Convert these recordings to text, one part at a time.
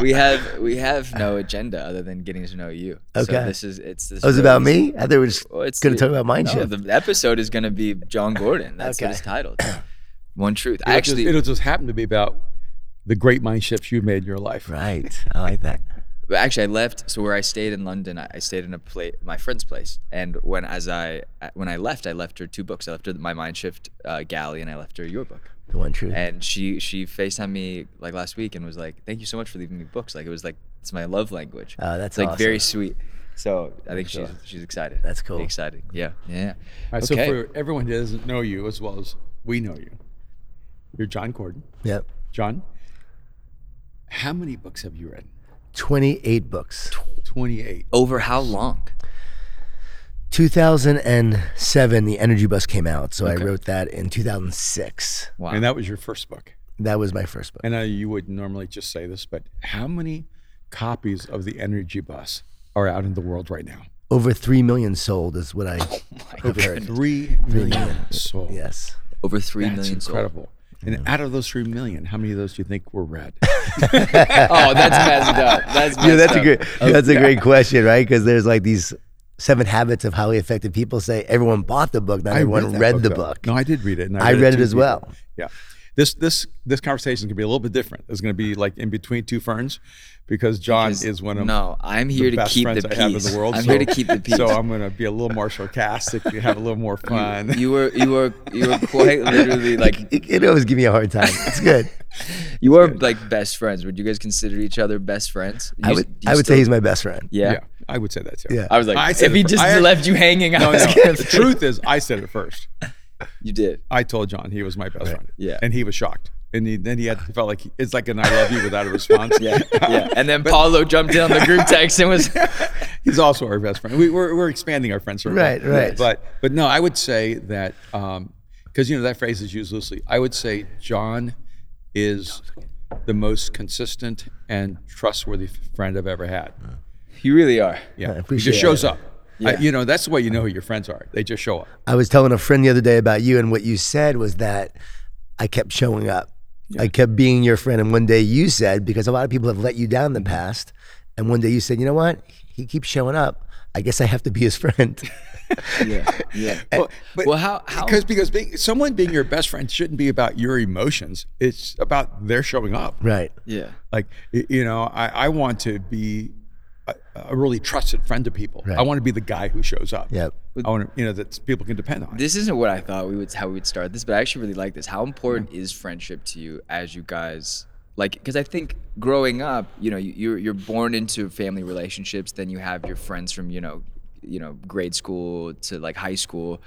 We have no agenda other than getting to know you. Okay. So this. Oh, it's about me? I thought we were just going to talk about Mind Shift. The episode is going to be Jon Gordon. That's what it's titled. One Truth. It'll just happen to be about the great mind shifts you've made in your life. Right. I like that. But actually, I left. So where I stayed in London, I stayed in my friend's place. And when I left her two books. I left her my Mind Shift galley, and I left her your book. The One Truth. And she FaceTimed me like last week and was like, "Thank you so much for leaving me books. Like it was like it's my love language." Oh, that's awesome. Like very sweet. So I think she's excited. That's cool. Exciting. Yeah. Yeah. All right, okay. So for everyone who doesn't know you as well as we know you, you're Jon Gordon. Yep. Jon, how many books have you read? 28 books. 28. Over how long? 2007, The Energy Bus came out, so I wrote that in 2006. Wow. And that was your first book? That was my first book. And you would normally just say this, but how many copies of The Energy Bus are out in the world right now? Over 3 million sold is what I heard. 3 million sold. Yes. Over 3 million sold. That's incredible. And out of those 3 million, how many of those do you think were read? That's messed up. That's a great question, right? Because there's like these 7 Habits of Highly Effective People say everyone bought the book, not everyone read the book. No, I did read it. And I read it as well. Yeah. This conversation is going to be a little bit different. It's going to be like in between two ferns because Jon is one of the best friends I have in the world. I'm here to keep the peace. So I'm going to be a little more sarcastic to have a little more fun. You were quite literally like... It always give me a hard time. It's good. You were like best friends. Would you guys consider each other best friends? I would say he's my best friend. Yeah. I would say that too. Yeah. I was like, left you hanging out. No. The truth is I said it first. You did. I told Jon he was my best friend. Yeah. And he was shocked. And he felt like it's like an I love you without a response. Yeah. And then Paolo jumped in on the group text and was he's also our best friend. We're expanding our friend circle. Right. But no, I would say that because that phrase is used loosely. I would say Jon is the most consistent and trustworthy friend I've ever had. You really are. Yeah. I appreciate it. He just shows up. Yeah. That's the way you know who your friends are. They just show up. I was telling a friend the other day about you, and what you said was that I kept showing up. Yeah. I kept being your friend. And one day you said, because a lot of people have let you down in the past, and one day you said, you know what? He keeps showing up. I guess I have to be his friend. Yeah. Well, how? Because someone being your best friend shouldn't be about your emotions. It's about their showing up. Right. Yeah. Like, I want to be a really trusted friend to people. Right. I want to be the guy who shows up. Yep. I want to, that people can depend on. This isn't what I thought how we'd start this, but I actually really like this. How important is friendship to you as you guys, like, because I think growing up, you're born into family relationships, then you have your friends from, grade school to like high school, and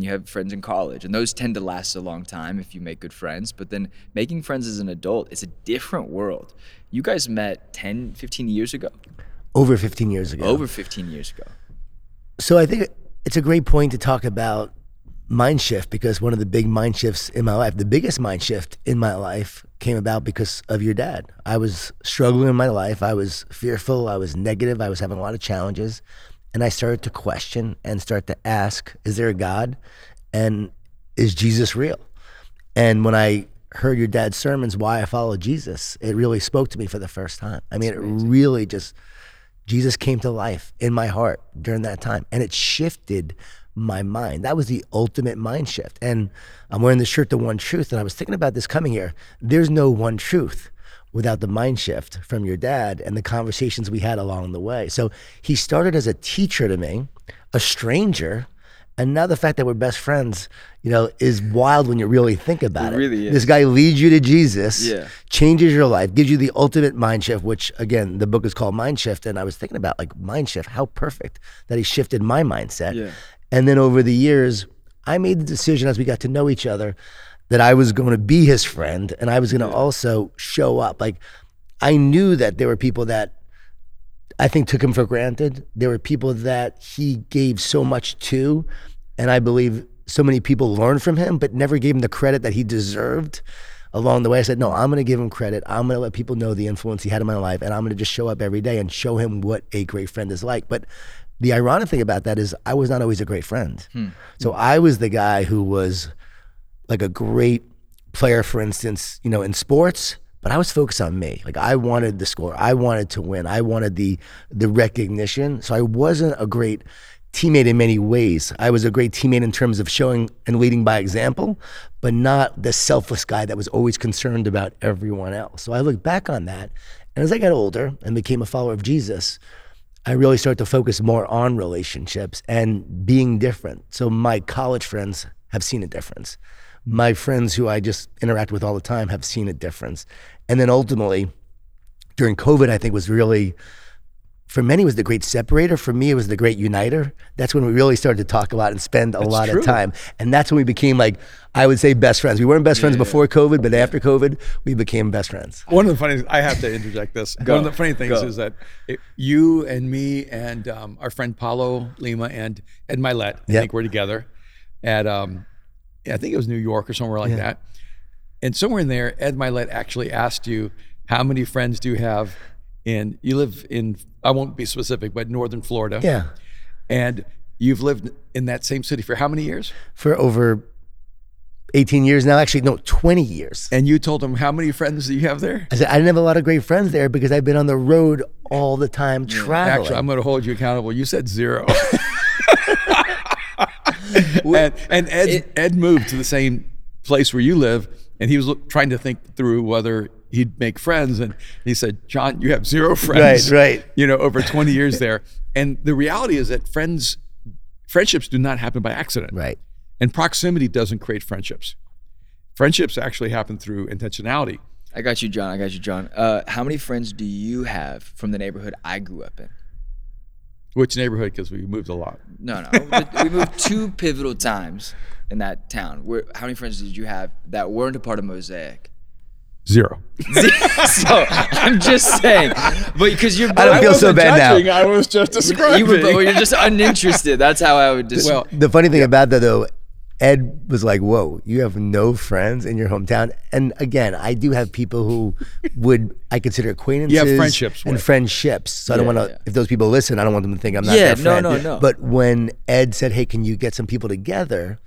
then you have friends in college, and those tend to last a long time if you make good friends. But then making friends as an adult, it's a different world. You guys met 10, 15 years ago? Over 15 years ago. So I think it's a great point to talk about mind shift, because one of the big mind shifts in my life, the biggest mind shift in my life, came about because of your dad. I was struggling in my life. I was fearful. I was negative. I was having a lot of challenges. And I started to question and start to ask, is there a God? And is Jesus real? And when I heard your dad's sermons, Why I Follow Jesus, it really spoke to me for the first time. I mean, it really just... Jesus came to life in my heart during that time, and it shifted my mind. That was the ultimate mind shift. And I'm wearing the shirt, The One Truth, and I was thinking about this coming here. There's no one truth without the mind shift from your dad and the conversations we had along the way. So he started as a teacher to me, a stranger, and now the fact that we're best friends, is wild when you really think about it. It really is. This guy leads you to Jesus, changes your life, gives you the ultimate mind shift, which again, the book is called Mind Shift. And I was thinking about like mind shift, how perfect that he shifted my mindset. Yeah. And then over the years, I made the decision as we got to know each other that I was going to be his friend, and I was going to also show up. Like I knew that there were people that I think took him for granted. There were people that he gave so much to, and I believe so many people learned from him, but never gave him the credit that he deserved. Along the way, I said, no, I'm gonna give him credit. I'm gonna let people know the influence he had in my life, and I'm gonna just show up every day and show him what a great friend is like. But the ironic thing about that is I was not always a great friend. So I was the guy who was like a great player, for instance, in sports, But I was focused on me. Like, I wanted the score. I wanted to win. I wanted the recognition. So I wasn't a great teammate in many ways. I was a great teammate in terms of showing and leading by example, but not the selfless guy that was always concerned about everyone else. So I look back on that. And as I got older and became a follower of Jesus, I really started to focus more on relationships and being different. So my college friends have seen a difference. My friends who I just interact with all the time have seen a difference. And then ultimately, during COVID, I think was really, for many, was the great separator. For me, it was the great uniter. That's when we really started to talk a lot and spend a lot of time. And that's when we became, like, I would say, best friends. We weren't best friends before COVID, but after COVID, we became best friends. One of the funny things, I have to interject this. One of the funny things is that you and me and our friend Paolo Lima and Ed Mylett, I think we're together at, I think it was New York or somewhere like that. And somewhere in there, Ed Mylett actually asked you, how many friends do you have? And you live in, I won't be specific, but northern Florida. Yeah. And you've lived in that same city for how many years? For over 18 years now, actually, no, 20 years. And you told him, how many friends do you have there? I said, I didn't have a lot of great friends there because I've been on the road all the time traveling. Actually, I'm going to hold you accountable. You said zero. And Ed moved to the same place where you live, and he was trying to think through whether he'd make friends, and he said, John, you have zero friends, right. You know, over 20 years there. And the reality is that friendships do not happen by accident. Right. And proximity doesn't create friendships. Friendships actually happen through intentionality. I got you, John. How many friends do you have from the neighborhood I grew up in? Which neighborhood? Because we moved a lot. No. We moved two pivotal times in that town. How many friends did you have that weren't a part of Mosaic? Zero. So I'm just saying, but because you're, I don't feel so bad judging, now. I was just describing. You're just uninterested. That's how I would describe. Well, the funny thing about that though, Ed was like, "Whoa, you have no friends in your hometown." And again, I do have people who I consider acquaintances. You have friendships and friendships. So I don't want to. If those people listen, I don't want them to think I'm not their friend. No. But when Ed said, "Hey, can you get some people together?"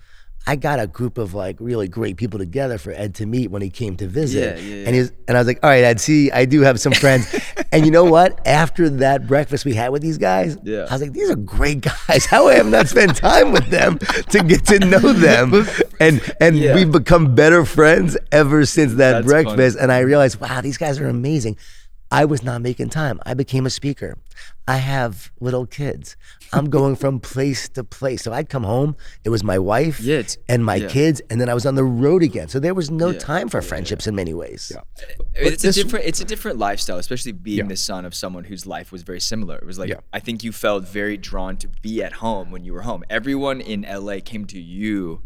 I got a group of like really great people together for Ed to meet when he came to visit. And I was like, all right, Ed, see, I do have some friends. And you know what? After that breakfast we had with these guys, I was like, these are great guys. How I have not spent time with them to get to know them. And we've become better friends ever since that breakfast. Funny. And I realized, wow, these guys are amazing. I was not making time. I became a speaker. I have little kids. I'm going from place to place. So I'd come home, it was my wife and my kids, and then I was on the road again. So there was no time for friendships in many ways. Yeah. It's a different lifestyle, especially being the son of someone whose life was very similar. It was like, I think you felt very drawn to be at home when you were home. Everyone in LA came to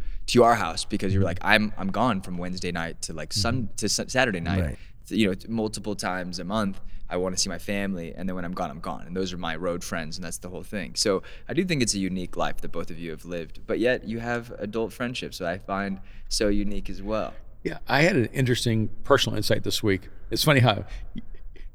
our house because you were like, I'm gone from Wednesday night to like Saturday night. Right. You know, multiple times a month, I want to see my family, and then when I'm gone, and those are my road friends, and that's the whole thing. So I do think it's a unique life that both of you have lived, but yet you have adult friendships that I find so unique as well. Yeah, I had an interesting personal insight this week. It's funny how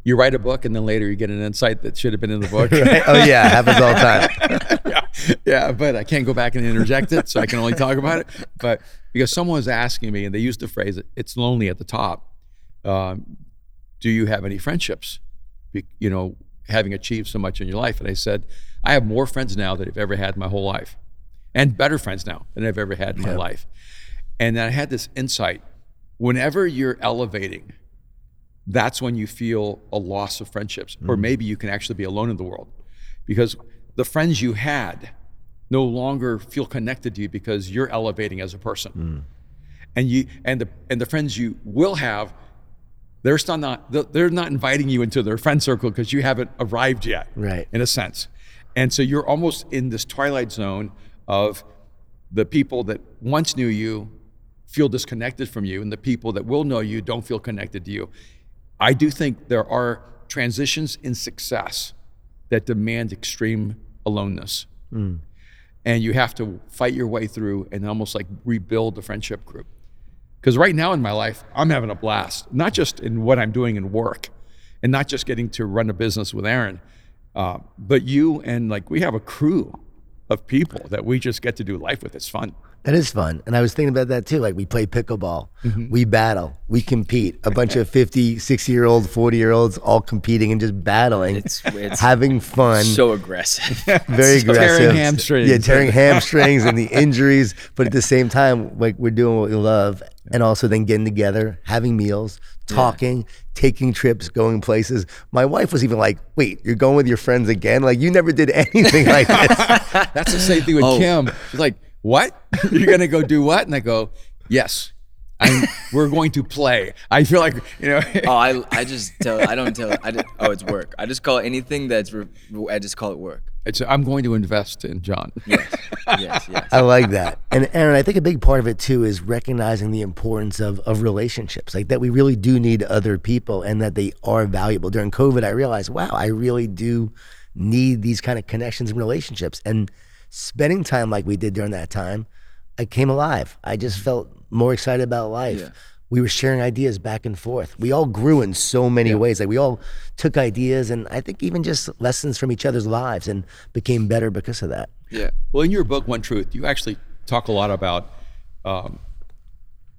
you write a book, and then later you get an insight that should have been in the book. Right? Oh yeah, happens all the time. But I can't go back and interject it, so I can only talk about it. But because someone was asking me, and they used the phrase, it's lonely at the top. Do you have any friendships, you know, having achieved so much in your life? And I said, I have more friends now than I've ever had in my whole life, and better friends now than I've ever had in my life. And then I had this insight, whenever you're elevating, that's when you feel a loss of friendships, or maybe you can actually be alone in the world, because the friends you had no longer feel connected to you because you're elevating as a person. And the friends you will have, they're still not. They're not inviting you into their friend circle because you haven't arrived yet, right? In a sense, and so you're almost in this twilight zone of the people that once knew you feel disconnected from you, and the people that will know you don't feel connected to you. I do think there are transitions in success that demand extreme aloneness, and you have to fight your way through and almost like rebuild the friendship group. Because right now in my life, I'm having a blast, not just in what I'm doing in work and not just getting to run a business with Aaron, but you and like, we have a crew of people that we just get to do life with. It's fun. That is fun. And I was thinking about that too. Like, we play pickleball, we battle, we compete. A bunch of 50, 60-year-old, 40-year-olds all competing and just battling, it's having fun. So aggressive. Very aggressive. Tearing hamstrings. Yeah, tearing hamstrings and the injuries. But at the same time, like, we're doing what we love. And also then getting together, having meals, talking, taking trips, going places. My wife was even like, wait, you're going with your friends again? Like, you never did anything like this. That's the same thing with Kim. It's like, what? You're gonna go do what? And I go, yes, we're going to play. I feel like, you know. It's work. I just call anything I just call it work. I'm going to invest in John. Yes. I like that. And Aaron, I think a big part of it too is recognizing the importance of relationships, like that we really do need other people and that they are valuable. During COVID, I realized, wow, I really do need these kind of connections and relationships. And spending time like we did during that time, I came alive. I just felt more excited about life. Yeah. We were sharing ideas back and forth. We all grew in so many ways. Like, we all took ideas and I think even just lessons from each other's lives and became better because of that. Yeah. Well, in your book, One Truth, you actually talk a lot about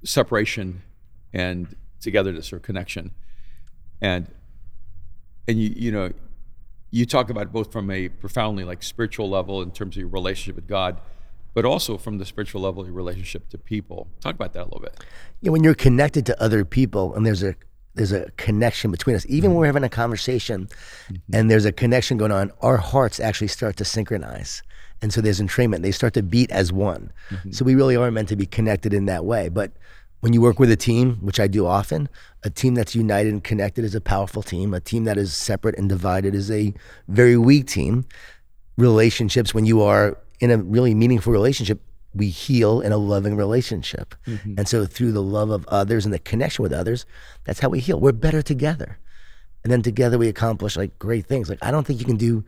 separation and togetherness or connection. And you know, you talk about both from a profoundly like spiritual level in terms of your relationship with God, but also from the spiritual level, your relationship to people. Talk about that a little bit. Yeah, when you're connected to other people and there's a connection between us, even when we're having a conversation and there's a connection going on, our hearts actually start to synchronize. And so there's entrainment, they start to beat as one. So we really are meant to be connected in that way. But when you work with a team, which I do often, a team that's united and connected is a powerful team. A team that is separate and divided is a very weak team. Relationships, when you are in a really meaningful relationship, we heal in a loving relationship. And so through the love of others and the connection with others, that's how we heal. We're better together. And then together we accomplish like great things. Like, I don't think you can do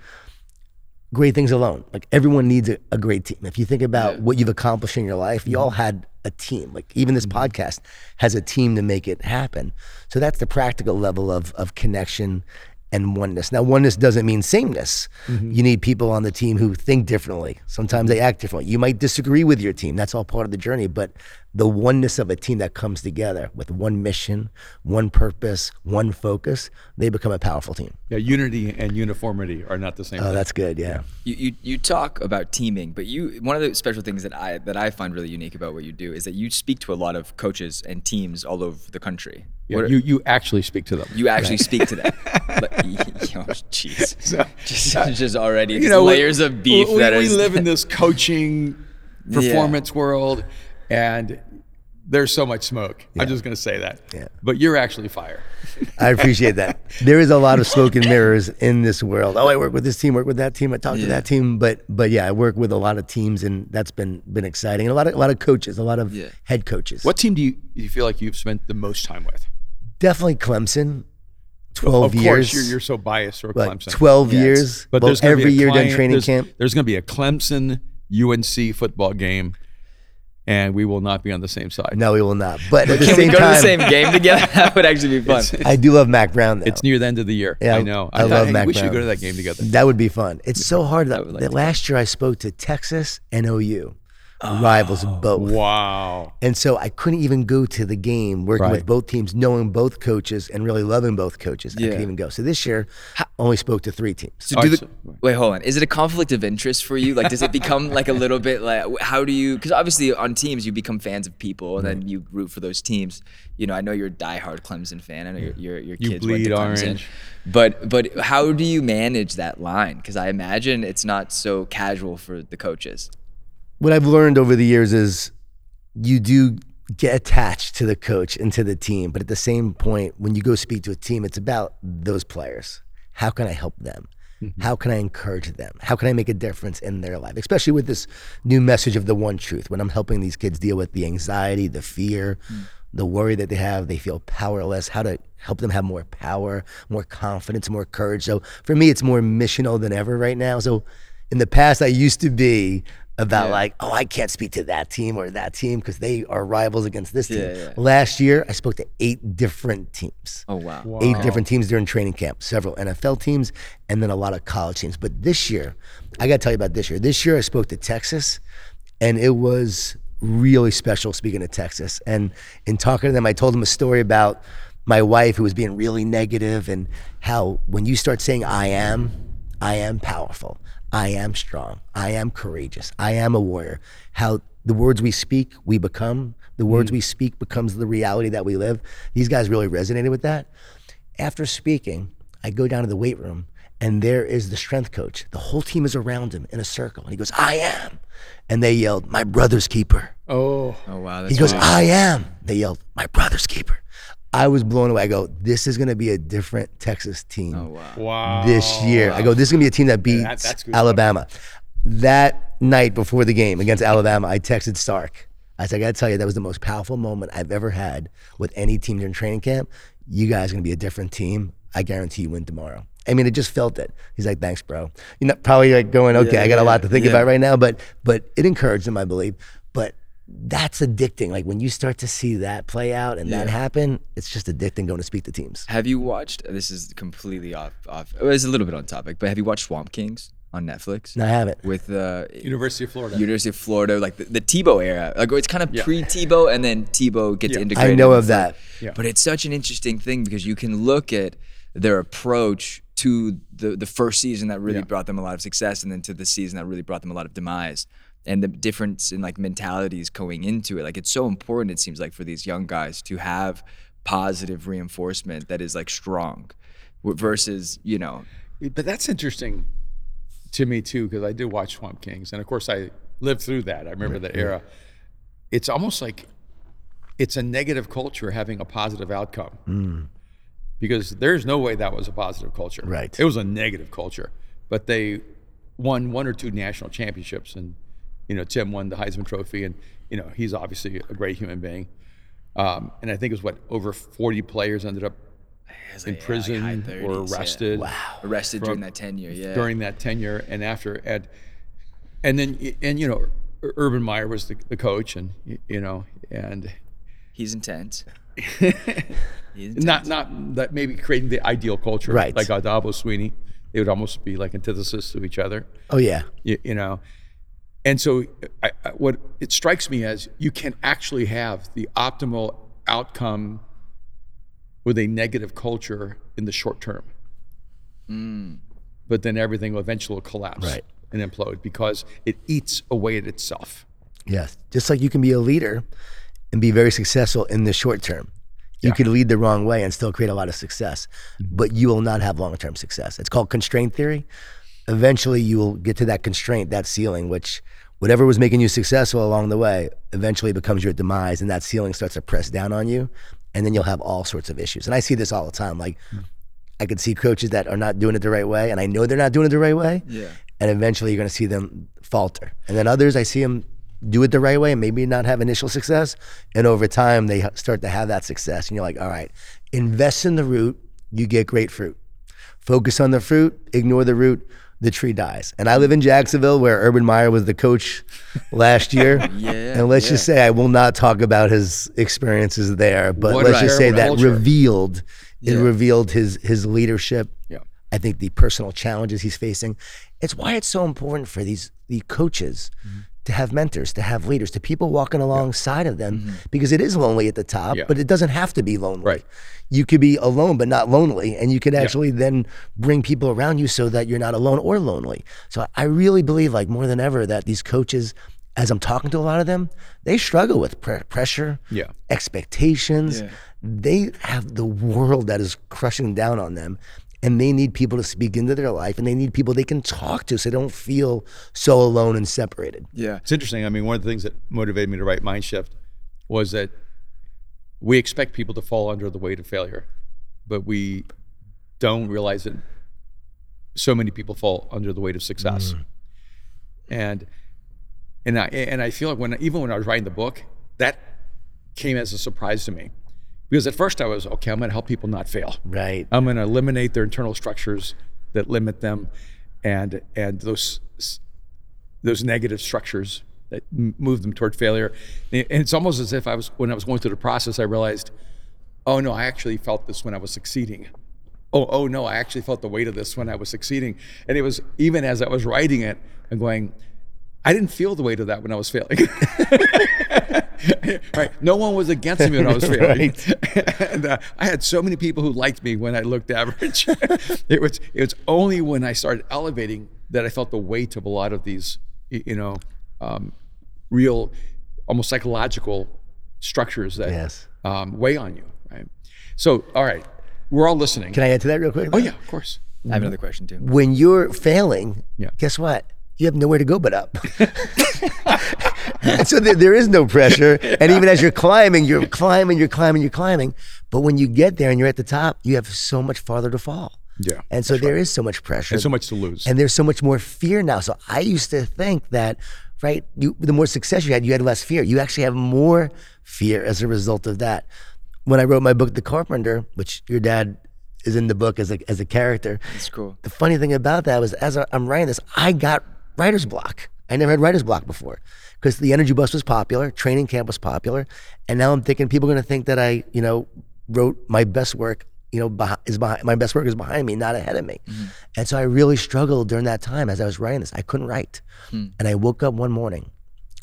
great things alone. Like, everyone needs a great team. If you think about what you've accomplished in your life, you all had a team. Like, even this podcast has a team to make it happen. So that's the practical level of connection and oneness. Now, oneness doesn't mean sameness. You need people on the team who think differently. Sometimes they act differently. You might disagree with your team. That's all part of the journey. But the oneness of a team that comes together with one mission, one purpose, one focus, they become a powerful team. Yeah, unity and uniformity are not the same thing. Oh, that's good, yeah. You talk about teaming, but one of the special things that I find really unique about what you do is that you speak to a lot of coaches and teams all over the country. Yeah, you actually speak to them. You actually speak to them. Jeez. So, just already, you know, layers of beef. We live in this coaching performance world. And there's so much smoke. Yeah. I'm just going to say that. Yeah. But you're actually fire. I appreciate that. There is a lot of smoke and mirrors in this world. Oh, I work with this team, work with that team. I talk to that team. But yeah, I work with a lot of teams, and that's been exciting. And a lot of coaches, a lot of head coaches. What team do you feel like you've spent the most time with? Definitely Clemson. 12 years. Of course, you're so biased for Clemson. 12 years. But there's every year during training camp. There's going to be a Clemson UNC football game. And we will not be on the same side. No, we will not. But at the same time, can we go to the same game together? That would actually be fun. I do love Mac Brown, though. It's near the end of the year. Yeah, I know. I love Mac Brown. We should go to that game together. That would be fun. It's so hard. That last year I spoke to Texas and OU, rivals both. Wow. And so I couldn't even go to the game working with both teams, knowing both coaches and really loving both coaches. Yeah. I couldn't even go. So this year, I only spoke to 3 teams. So wait, hold on. Is it a conflict of interest for you? Like, does it become like a little bit like, because obviously on teams, you become fans of people and then you root for those teams. You know, I know you're a diehard Clemson fan. I know your kids bleed went to Clemson. Orange. But how do you manage that line? Because I imagine it's not so casual for the coaches. What I've learned over the years is you do get attached to the coach and to the team, but at the same point, when you go speak to a team, it's about those players. How can I help them? How can I encourage them? How can I make a difference in their life? Especially with this new message of the One Truth, when I'm helping these kids deal with the anxiety, the fear, the worry that they have, they feel powerless, how to help them have more power, more confidence, more courage. So for me, it's more missional than ever right now. So in the past, I used to be about I can't speak to that team or that team because they are rivals against this team. Yeah. Last year, I spoke to 8 different teams. Oh, wow. 8 different teams during training camp, several NFL teams, and then a lot of college teams. But this year, I got to tell you about this year. This year, I spoke to Texas, and it was really special speaking to Texas. And in talking to them, I told them a story about my wife who was being really negative, and how when you start saying, I am powerful, I am strong, I am courageous, I am a warrior, how the words we speak, we become. The words we speak becomes the reality that we live. These guys really resonated with that. After speaking, I go down to the weight room, and there is the strength coach. The whole team is around him in a circle, and he goes, I am. And they yelled, my brother's keeper. Oh wow. That's he goes, I am. They yelled, my brother's keeper. I was blown away. I go, this is going to be a different Texas team this year. Wow. I go, this is going to be a team that beats Alabama. That night before the game against Alabama, I texted Stark. I said, I got to tell you, that was the most powerful moment I've ever had with any team during training camp. You guys are going to be a different team. I guarantee you win tomorrow. I mean, it just felt it. He's like, thanks, bro. You're not probably like going, okay, I got a lot to think about right now, but it encouraged him, I believe. But that's addicting. Like when you start to see that play out and that happen, it's just addicting going to speak to teams. Have you watched, this is completely off, it's a little bit on topic, but have you watched Swamp Kings on Netflix? No, I haven't. With University of Florida, like the Tebow era. Like it's kind of pre-Tebow, and then Tebow gets integrated. I know of that. Yeah. But it's such an interesting thing because you can look at their approach to the first season that really brought them a lot of success, and then to the season that really brought them a lot of demise, and the difference in like mentalities going into it. Like it's so important, it seems like, for these young guys to have positive reinforcement that is like strong versus, you know. But that's interesting to me too, because I did watch Swamp Kings, and of course I lived through that. I remember that era. It's almost like it's a negative culture having a positive outcome. Because there's no way that was a positive culture. Right. It was a negative culture, but they won one or two national championships, and you know, Tim won the Heisman Trophy, and you know, he's obviously a great human being. And I think it was over 40 players ended up in prison or arrested. Wow. Arrested during that tenure. Yeah. During that tenure, and after Ed, and then you know, Urban Meyer was the coach, and you know, and he's intense. Not that maybe creating the ideal culture, right? Like Dabo Sweeney, they would almost be like antithesis to each other. Oh yeah, you know, and so what it strikes me as, you can actually have the optimal outcome with a negative culture in the short term, but then everything will eventually collapse and implode because it eats away at itself. Yes, just like you can be a leader and be very successful in the short term. You could lead the wrong way and still create a lot of success, but you will not have long-term success. It's called constraint theory. Eventually you will get to that constraint, that ceiling, which whatever was making you successful along the way eventually becomes your demise, and that ceiling starts to press down on you, and then you'll have all sorts of issues. And I see this all the time. Like I could see coaches that are not doing it the right way, and I know they're not doing it the right way, and eventually you're gonna see them falter. And then others, I see them do it the right way and maybe not have initial success, and over time they start to have that success, and you're like, all right, invest in the root, you get great fruit. Focus on the fruit, ignore the root, the tree dies. And I live in Jacksonville, where Urban Meyer was the coach last year. And let's just say, I will not talk about his experiences there, but let's just say that revealed his leadership. I think the personal challenges he's facing. It's why it's so important for the coaches to have mentors, to have leaders, to people walking alongside of them, because it is lonely at the top, but it doesn't have to be lonely. Right. You could be alone, but not lonely, and you could actually then bring people around you so that you're not alone or lonely. So I really believe, like more than ever, that these coaches, as I'm talking to a lot of them, they struggle with pressure, expectations. Yeah. They have the world that is crushing down on them, and they need people to speak into their life, and they need people they can talk to so they don't feel so alone and separated. Yeah, it's interesting. I mean, one of the things that motivated me to write Mind Shift was that we expect people to fall under the weight of failure, but we don't realize that so many people fall under the weight of success. And I feel like even when I was writing the book, that came as a surprise to me. Because at first I was, okay, I'm gonna help people not fail. Right. I'm gonna eliminate their internal structures that limit them, and those negative structures that move them toward failure. And it's almost as if when I was going through the process, I realized, oh no, I actually felt this when I was succeeding. Oh no, I actually felt the weight of this when I was succeeding. And it was, even as I was writing it, I'm going, I didn't feel the weight of that when I was failing. Right. No one was against me when I was failing. Right. And I had so many people who liked me when I looked average. It was only when I started elevating that I felt the weight of a lot of these, real, almost psychological structures that weigh on you. Right. So, all right, we're all listening. Can I add to that real quick? Oh yeah, of course. I have another question too. When you're failing, guess what? You have nowhere to go but up. And so there is no pressure. And even as you're climbing. But when you get there and you're at the top, you have so much farther to fall. Yeah. And so there is so much pressure. And so much to lose. And there's so much more fear now. So I used to think that, the more success you had less fear. You actually have more fear as a result of that. When I wrote my book, The Carpenter, which your dad is in the book as a character. That's cool. The funny thing about that was as I'm writing this, I got writer's block. I never had writer's block before because The Energy Bus was popular, training camp was popular, and now I'm thinking people are going to think that I, wrote my best work, my best work is behind me, not ahead of me. Mm-hmm. And so I really struggled during that time as I was writing this. I couldn't write. Mm-hmm. And I woke up one morning,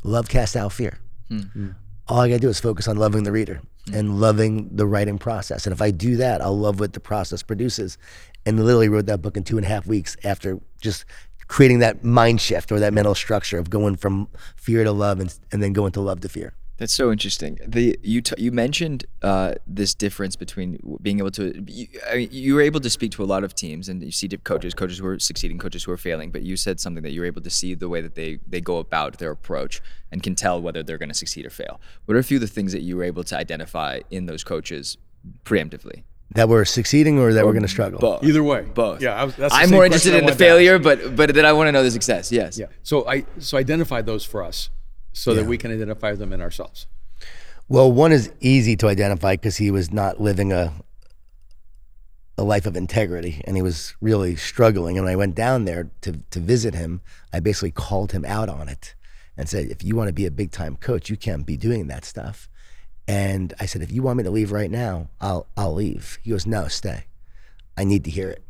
love casts out fear. Mm-hmm. All I got to do is focus on loving the reader and loving the writing process. And if I do that, I'll love what the process produces. And literally wrote that book in 2.5 weeks after just creating that mind shift or that mental structure of going from fear to love and then going to love to fear. That's so interesting. You mentioned this difference between being able to, you were able to speak to a lot of teams and you see coaches who are succeeding, coaches who are failing, but you said something that you were able to see the way that they go about their approach and can tell whether they're going to succeed or fail. What are a few of the things that you were able to identify in those coaches preemptively? That we're succeeding or that we're going to struggle? Both. Either way. Both. Yeah, I'm more interested in the failure, but then I want to know the success, yes. Yeah. So identify those for us. So that we can identify them in ourselves. Well, one is easy to identify because he was not living a life of integrity and he was really struggling. And when I went down there to visit him, I basically called him out on it and said, if you want to be a big time coach, you can't be doing that stuff. And I said, if you want me to leave right now, I'll leave. He goes, no, stay. I need to hear it.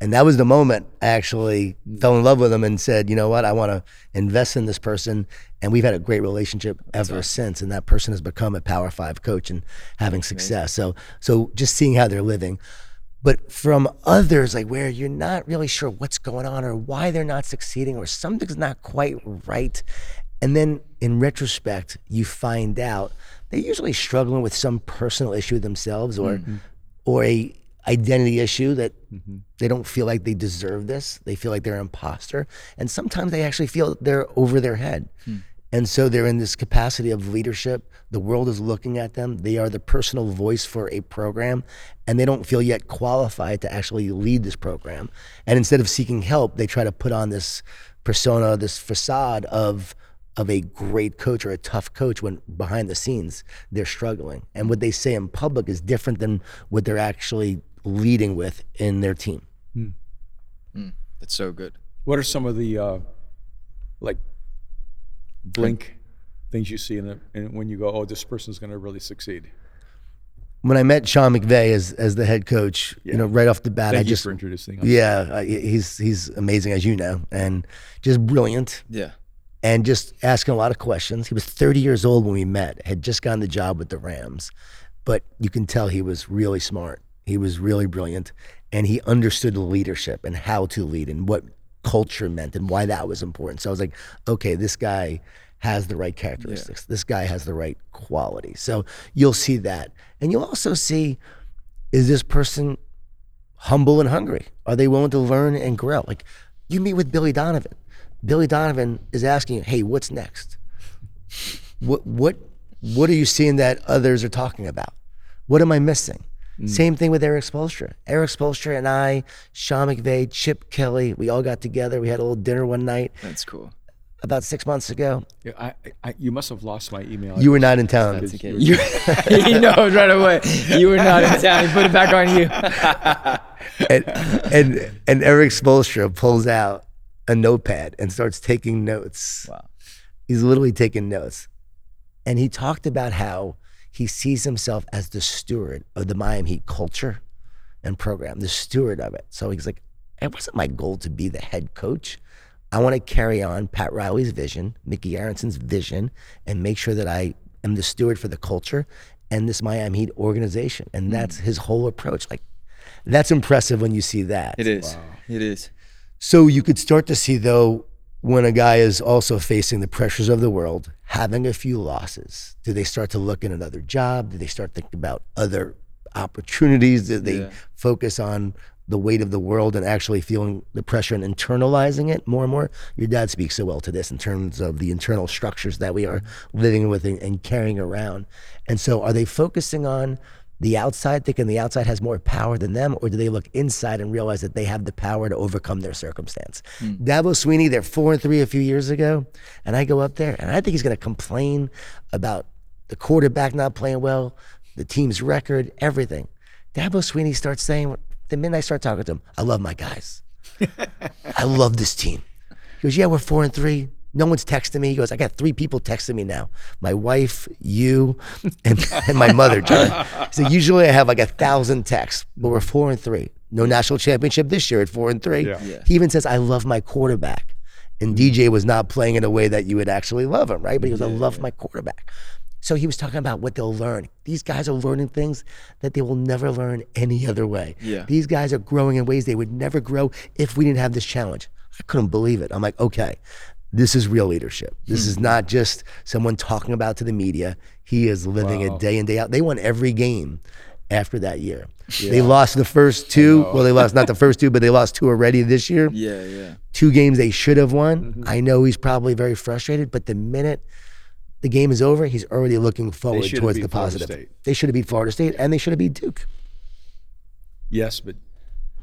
And that was the moment I actually fell in love with him and said, you know what, I want to invest in this person. And we've had a great relationship ever since. And that person has become a Power 5 coach and having success. So just seeing how they're living. But from others, like where you're not really sure what's going on or why they're not succeeding or something's not quite right. And then in retrospect, you find out they're usually struggling with some personal issue themselves or a identity issue that they don't feel like they deserve this. They feel like they're an imposter. And sometimes they actually feel they're over their head. And so they're in this capacity of leadership. The world is looking at them. They are the personal voice for a program and they don't feel yet qualified to actually lead this program. And instead of seeking help, they try to put on this persona, this facade of a great coach or a tough coach when behind the scenes, they're struggling. And what they say in public is different than what they're actually leading with in their team. That's so good. What are some of the blink things you see in when you go, oh, this person's going to really succeed? When I met Sean McVay as the head coach, right off the bat, Thank you for introducing him. Yeah, he's amazing, as you know, and just brilliant. Yeah. And just asking a lot of questions. He was 30 years old when we met, had just gotten the job with the Rams, but you can tell he was really smart. He was really brilliant and he understood leadership and how to lead and what culture meant and why that was important. So I was like, okay, this guy has the right characteristics. Yeah. This guy has the right quality. So you'll see that. And you'll also see, is this person humble and hungry? Are they willing to learn and grow? Like you meet with Billy Donovan. Billy Donovan is asking you, hey, what's next? What are you seeing that others are talking about? What am I missing? Same thing with Eric Spoelstra. Eric Spoelstra and I, Sean McVay, Chip Kelly, we all got together. We had a little dinner one night. That's cool. About 6 months ago. Yeah, you must have lost my email. You were not in town. You know right away. You were not in town. He put it back on you. and Eric Spoelstra pulls out a notepad and starts taking notes. Wow. He's literally taking notes. And he talked about how he sees himself as the steward of the Miami Heat culture and program, the steward of it. So he's like, it wasn't my goal to be the head coach. I want to carry on Pat Riley's vision, Mickey Aronson's vision, and make sure that I am the steward for the culture and this Miami Heat organization. And that's his whole approach. Like, that's impressive when you see that. It is. Wow. It is. So you could start to see, though, when a guy is also facing the pressures of the world, having a few losses, do they start to look at another job? Do they start thinking about other opportunities? Do they focus on the weight of the world and actually feeling the pressure and internalizing it more and more? Your dad speaks so well to this in terms of the internal structures that we are living with and carrying around. And so are they focusing on the outside, thinking the outside has more power than them, or do they look inside and realize that they have the power to overcome their circumstance? Dabo Sweeney, they're 4-3 a few years ago, and I go up there and I think he's gonna complain about the quarterback not playing well, the team's record, everything. Dabo Sweeney starts saying, the minute I start talking to him, I love my guys. I love this team. He goes, yeah, we're 4-3. No one's texting me. He goes, I got 3 people texting me now. My wife, you, and my mother, John. So usually I have like 1,000 texts, but we're 4-3. No national championship this year at 4-3. Yeah. Yeah. He even says, I love my quarterback. And DJ was not playing in a way that you would actually love him, right? But he goes, I love my quarterback. So he was talking about what they'll learn. These guys are learning things that they will never learn any other way. Yeah. These guys are growing in ways they would never grow if we didn't have this challenge. I couldn't believe it. I'm like, okay. This is real leadership. This is not just someone talking about to the media. He is living it day in, day out. They won every game after that year. Yeah. They lost the first 2. Well, they lost not the first 2, but they lost 2 already this year. Yeah, yeah. 2 games they should have won. Mm-hmm. I know he's probably very frustrated, but the minute the game is over, he's already looking forward towards the positive. They should have beat Florida State, and they should have beat Duke. Yes, but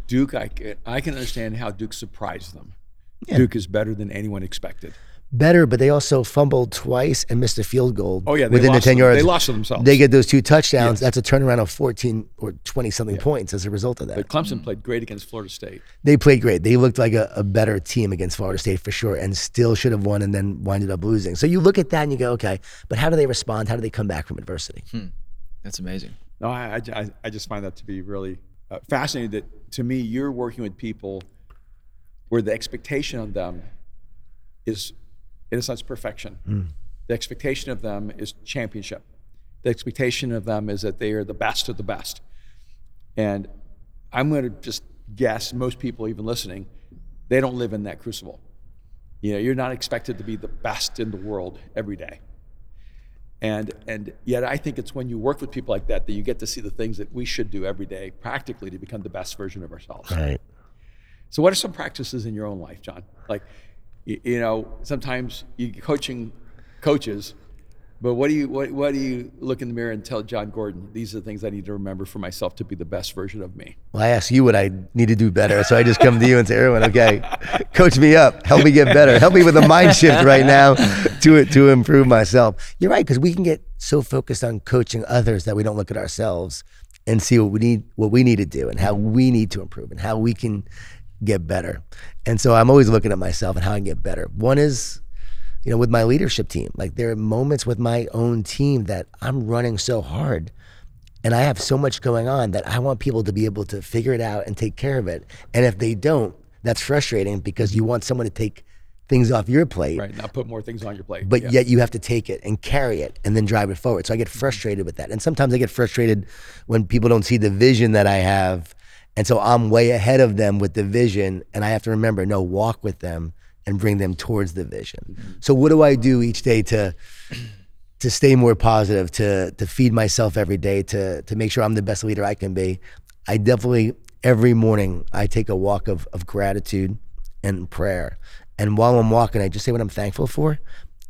Duke, I can understand how Duke surprised them. Yeah. Duke is better than anyone expected. Better, but they also fumbled twice and missed a field goal within the 10 yards. They lost to themselves. They get those 2 touchdowns. Yes. That's a turnaround of 14 or 20-something points as a result of that. But Clemson played great against Florida State. They played great. They looked like a better team against Florida State for sure, and still should have won and then winded up losing. So you look at that and you go, okay, but how do they respond? How do they come back from adversity? That's amazing. No, I just find that to be really fascinating. That to me, you're working with people where the expectation on them is, in a sense, perfection. The expectation of them is championship. The expectation of them is that they are the best of the best. And I'm going to just guess, most people even listening, they don't live in that crucible. You know, you're not expected to be the best in the world every day. And yet I think it's when you work with people like that that you get to see the things that we should do every day practically to become the best version of ourselves. Right. So what are some practices in your own life, John? Like, you know, sometimes you're coaching coaches, but what do you look in the mirror and tell Jon Gordon, these are the things I need to remember for myself to be the best version of me? Well, I ask you what I need to do better, so I just come to you and say, Erwin, okay, coach me up, help me get better, help me with a mind shift right now to improve myself. You're right, because we can get so focused on coaching others that we don't look at ourselves and see what we need to do and how we need to improve and how we can get better. And so I'm always looking at myself and how I can get better. One is, you know, with my leadership team, like there are moments with my own team that I'm running so hard and I have so much going on that I want people to be able to figure it out and take care of it. And if they don't, that's frustrating because you want someone to take things off your plate. Right, not put more things on your plate. But yet you have to take it and carry it and then drive it forward. So I get frustrated with that. And sometimes I get frustrated when people don't see the vision that I have. And so I'm way ahead of them with the vision, and I have to remember, no, walk with them and bring them towards the vision. So what do I do each day to stay more positive, to feed myself every day, to make sure I'm the best leader I can be? I definitely, every morning, I take a walk of gratitude and prayer. And while I'm walking, I just say what I'm thankful for,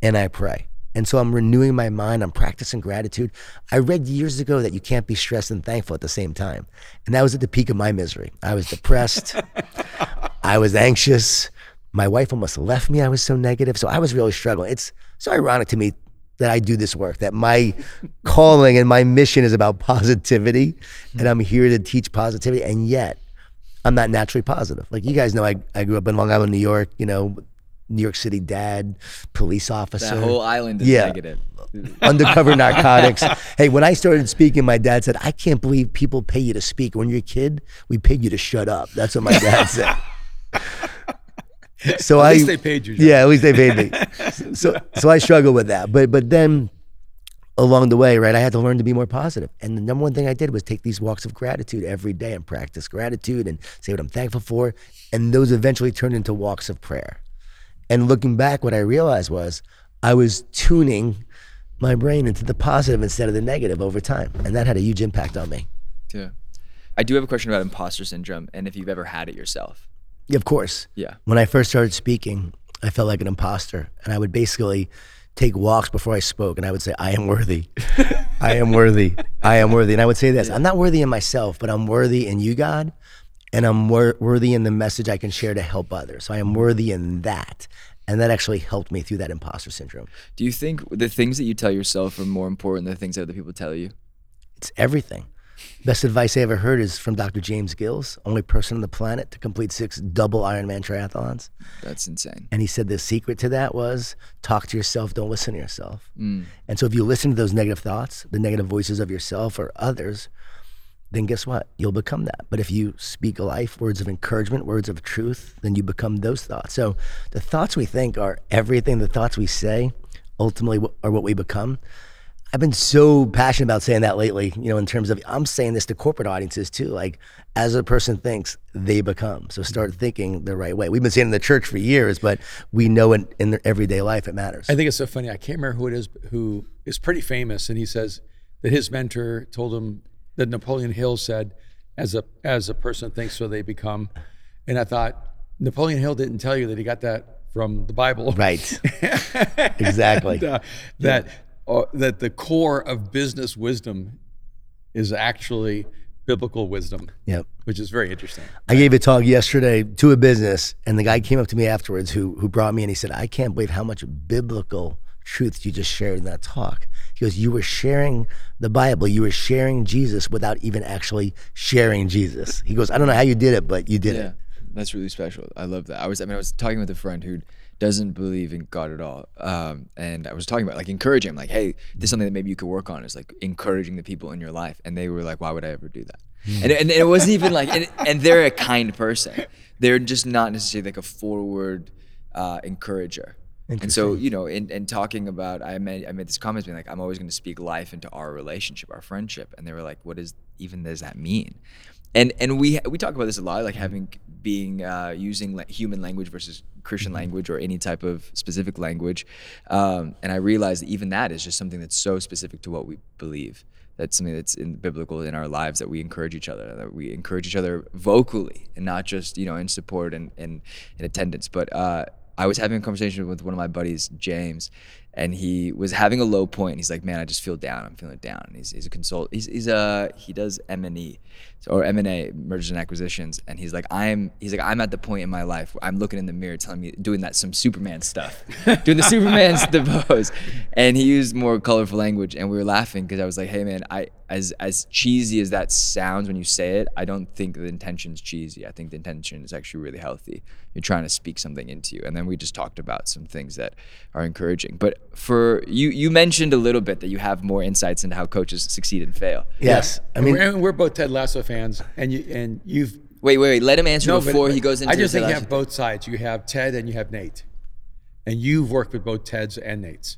and I pray. And so I'm renewing my mind, I'm practicing gratitude. I read years ago that you can't be stressed and thankful at the same time. And that was at the peak of my misery. I was depressed, I was anxious. My wife almost left me, I was so negative. So I was really struggling. It's so ironic to me that I do this work, that my calling and my mission is about positivity, and I'm here to teach positivity, and yet I'm not naturally positive. Like you guys know, I grew up in Long Island, New York, you know, New York City dad, police officer. That whole island is negative. Undercover narcotics. Hey, when I started speaking, my dad said, I can't believe people pay you to speak. When you're a kid, we paid you to shut up. That's what my dad said. So at least they paid you, John. Yeah, at least they paid me. So I struggled with that. But then along the way, right, I had to learn to be more positive. And the number one thing I did was take these walks of gratitude every day and practice gratitude and say what I'm thankful for. And those eventually turned into walks of prayer. And looking back, what I realized was I was tuning my brain into the positive instead of the negative over time. And that had a huge impact on me. Yeah. I do have a question about imposter syndrome and if you've ever had it yourself. Of course. Yeah. When I first started speaking, I felt like an imposter, and I would basically take walks before I spoke and I would say, I am worthy. I am worthy. I am worthy. And I would say this, I'm not worthy in myself, but I'm worthy in you, God, and I'm worthy in the message I can share to help others. So I am worthy in that. And that actually helped me through that imposter syndrome. Do you think the things that you tell yourself are more important than the things that other people tell you? It's everything. Best advice I ever heard is from Dr. James Gills, only person on the planet to complete 6 double Ironman triathlons. That's insane. And he said the secret to that was talk to yourself, don't listen to yourself. Mm. And so if you listen to those negative thoughts, the negative voices of yourself or others, then guess what? You'll become that. But if you speak life, words of encouragement, words of truth, then you become those thoughts. So the thoughts we think are everything. The thoughts we say ultimately are what we become. I've been so passionate about saying that lately, you know, in terms of, I'm saying this to corporate audiences too, like as a person thinks, they become. So start thinking the right way. We've been saying in the church for years, but we know in their everyday life, it matters. I think it's so funny. I can't remember who it is, who is pretty famous. And he says that his mentor told him that Napoleon Hill said, as a person thinks, so they become. And I thought, Napoleon Hill didn't tell you that he got that from the Bible. Right, exactly. And, that. Yeah. That the core of business wisdom is actually biblical wisdom. Yep. Which is very interesting. I gave a talk yesterday to a business, and the guy came up to me afterwards who brought me, and he said, I can't believe how much biblical truth you just shared in that talk. He goes, you were sharing the Bible, you were sharing Jesus without even actually sharing Jesus. He goes, I don't know how you did it, but you did it. That's really special. I love that. I was talking with a friend who doesn't believe in God at all. And I was talking about like encouraging him, like, hey, this is something that maybe you could work on, is like encouraging the people in your life. And they were like, why would I ever do that? And it wasn't even like, and they're a kind person. They're just not necessarily like a forward encourager. And so, you know, in talking about, I made this comment being like, I'm always going to speak life into our relationship, our friendship. And they were like, what does that mean? And we talk about this a lot, like using human language versus Christian language or any type of specific language. And I realized that even that is just something that's so specific to what we believe. That's something that's biblical in our lives, that we encourage each other, that we encourage each other vocally and not just, you know, in support and in attendance. But I was having a conversation with one of my buddies, James, and he was having a low point. He's like, man, I just feel down. I'm feeling down. And he's a consultant. He does M&E or M&A, mergers and acquisitions. And he's like, I'm at the point in my life where I'm looking in the mirror, telling me, doing that some Superman stuff, doing the Superman's the pose. And he used more colorful language. And we were laughing because I was like, hey man, as cheesy as that sounds when you say it, I don't think the intention's cheesy. I think the intention is actually really healthy. You're trying to speak something into you. And then we just talked about some things that are encouraging. But for you mentioned a little bit that you have more insights into how coaches succeed and fail. Yes. Yeah. I mean, we're both Ted Lasso fans, and you've wait, let him answer before he goes into. I just think you have both sides. You have Ted and you have Nate, and you've worked with both Teds and Nates.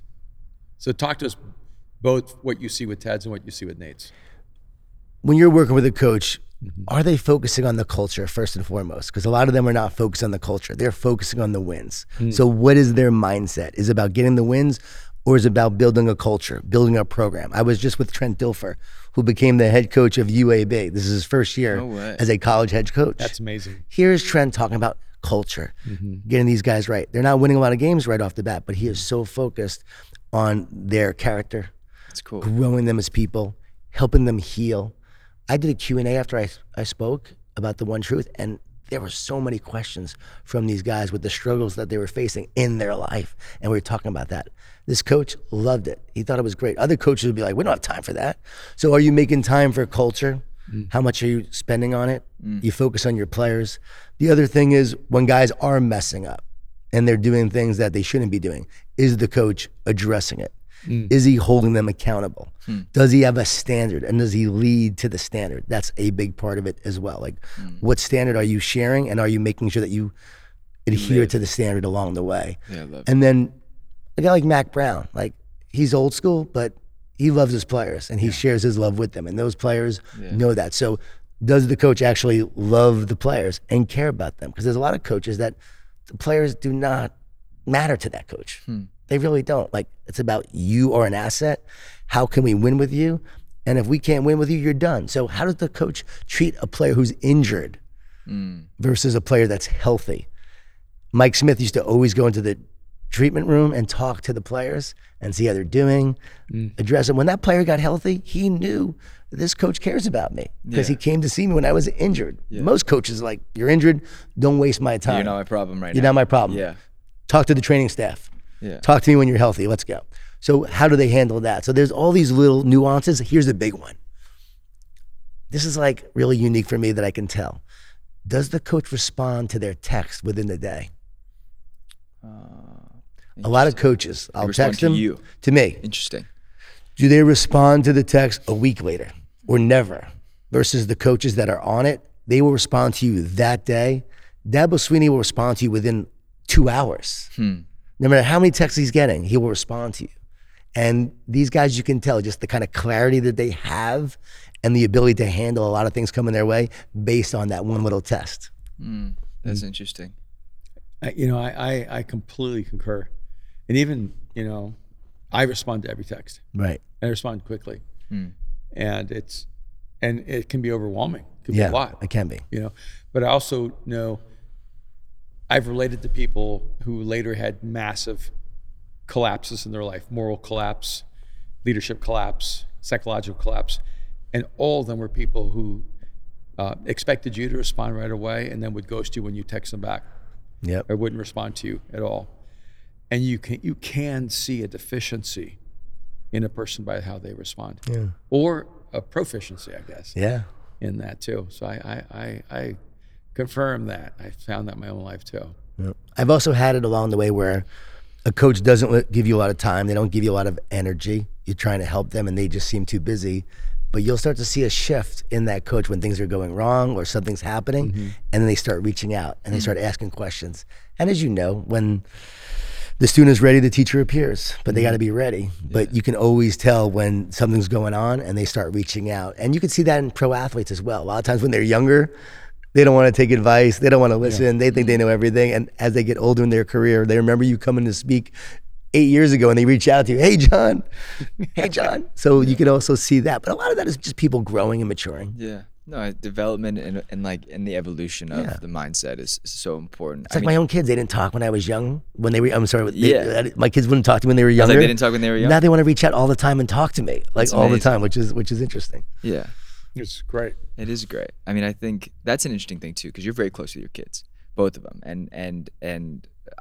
So talk to us both what you see with Teds and what you see with Nates. When you're working with a coach, are they focusing on the culture first and foremost? Because a lot of them are not focused on the culture. They're focusing on the wins. So what is their mindset? Is it about getting the wins, or is it about building a culture, building a program? I was just with Trent Dilfer, who became the head coach of UAB. This is his first year as a college head coach. That's amazing. Here's Trent talking about culture, getting these guys right. They're not winning a lot of games right off the bat, but he is so focused on their character. That's cool. Growing them as people, helping them heal. I did a Q&A after I spoke about the One Truth, and there were so many questions from these guys with the struggles that they were facing in their life, and we were talking about that. This coach loved it. He thought it was great. Other coaches would be like, we don't have time for that. So are you making time for culture? How much are you spending on it? You focus on your players. The other thing is when guys are messing up and they're doing things that they shouldn't be doing, is the coach addressing it? Is he holding them accountable? Does he have a standard, and does he lead to the standard? That's a big part of it as well. Like what standard are you sharing, and are you making sure that you adhere to the standard along the way. Yeah, and then a guy like Mac Brown, like he's old school, but he loves his players and he shares his love with them. And those players know that. So does the coach actually love the players and care about them? Because there's a lot of coaches that the players do not matter to that coach. They really don't. Like, it's about you are an asset. How can we win with you? And if we can't win with you, you're done. So how does the coach treat a player who's injured versus a player that's healthy? Mike Smith used to always go into the treatment room and talk to the players and see how they're doing, address them. When that player got healthy, he knew this coach cares about me because he came to see me when I was injured. Most coaches are like, you're injured, don't waste my time. You're not my problem right now. You're not my problem. Yeah. Talk to the training staff. Yeah. Talk to me when you're healthy, let's go. So how do they handle that? So there's all these little nuances. Here's the big one. This is like really unique for me that I can tell. Does the coach respond to their text within the day? A lot of coaches, I'll text them to me. Interesting. Do they respond to the text a week later or never? Versus the coaches that are on it, they will respond to you that day. Dabo Sweeney will respond to you within 2 hours. No matter how many texts he's getting, he will respond to you. And these guys, you can tell just the kind of clarity that they have and the ability to handle a lot of things coming their way based on that one little test. That's interesting. I completely concur. And even, you know, I respond to every text. Right. I respond quickly. And it can be overwhelming. It can be a lot. It can be. You know, but I also know I've related to people who later had massive collapses in their life, moral collapse, leadership collapse, psychological collapse. And all of them were people who expected you to respond right away and then would ghost you when you text them back. Yep. Or wouldn't respond to you at all. And you can see a deficiency in a person by how they respond. Yeah. Or a proficiency, I guess. Yeah. In that too. So I confirm that. I found that in my own life too. Yep. I've also had it along the way where a coach doesn't give you a lot of time. They don't give you a lot of energy. You're trying to help them and they just seem too busy. But you'll start to see a shift in that coach when things are going wrong or something's happening, and then they start reaching out and they start asking questions. And as you know, when the student is ready, the teacher appears, but they gotta be ready. Yeah. But you can always tell when something's going on and they start reaching out. And you can see that in pro athletes as well. A lot of times when they're younger, they don't wanna take advice, they don't wanna listen, they think they know everything. And as they get older in their career, they remember you coming to speak 8 years ago and they reach out to you, hey John. So you can also see that. But a lot of that is just people growing and maturing. Yeah, no, development and the evolution of the mindset is so important. It's my own kids, they didn't talk when I was young. My kids wouldn't talk to me when they were younger. Like they didn't talk when they were young. Now they wanna reach out all the time and talk to me, which is interesting. Yeah. It's great. It is great. I mean, I think that's an interesting thing too, because you're very close with your kids, both of them. And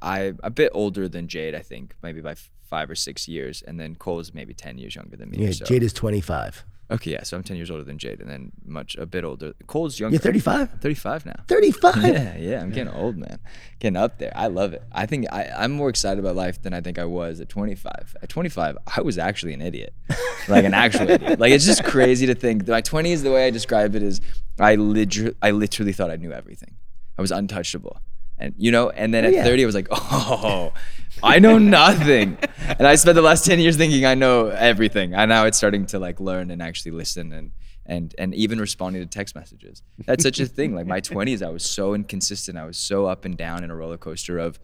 I'm a bit older than Jade, I think, maybe by 5 or 6 years. And then Cole's maybe 10 years younger than me. Yeah, so. Jade is 25. Okay, yeah, so I'm 10 years older than Jade and then a bit older. Cole's younger. You're 35? 35 now. 35? Yeah, I'm getting old, man. Getting up there. I love it. I think I'm more excited about life than I think I was at 25. At 25, I was actually an idiot. Like an actual idiot. Like, it's just crazy to think. My 20s, the way I describe it is I literally thought I knew everything. I was untouchable. And at 30, I was like, oh, I know nothing. And I spent the last 10 years thinking I know everything. And now it's starting to like learn and actually listen and even responding to text messages. That's such a thing. Like my 20s, I was so inconsistent. I was so up and down in a roller coaster of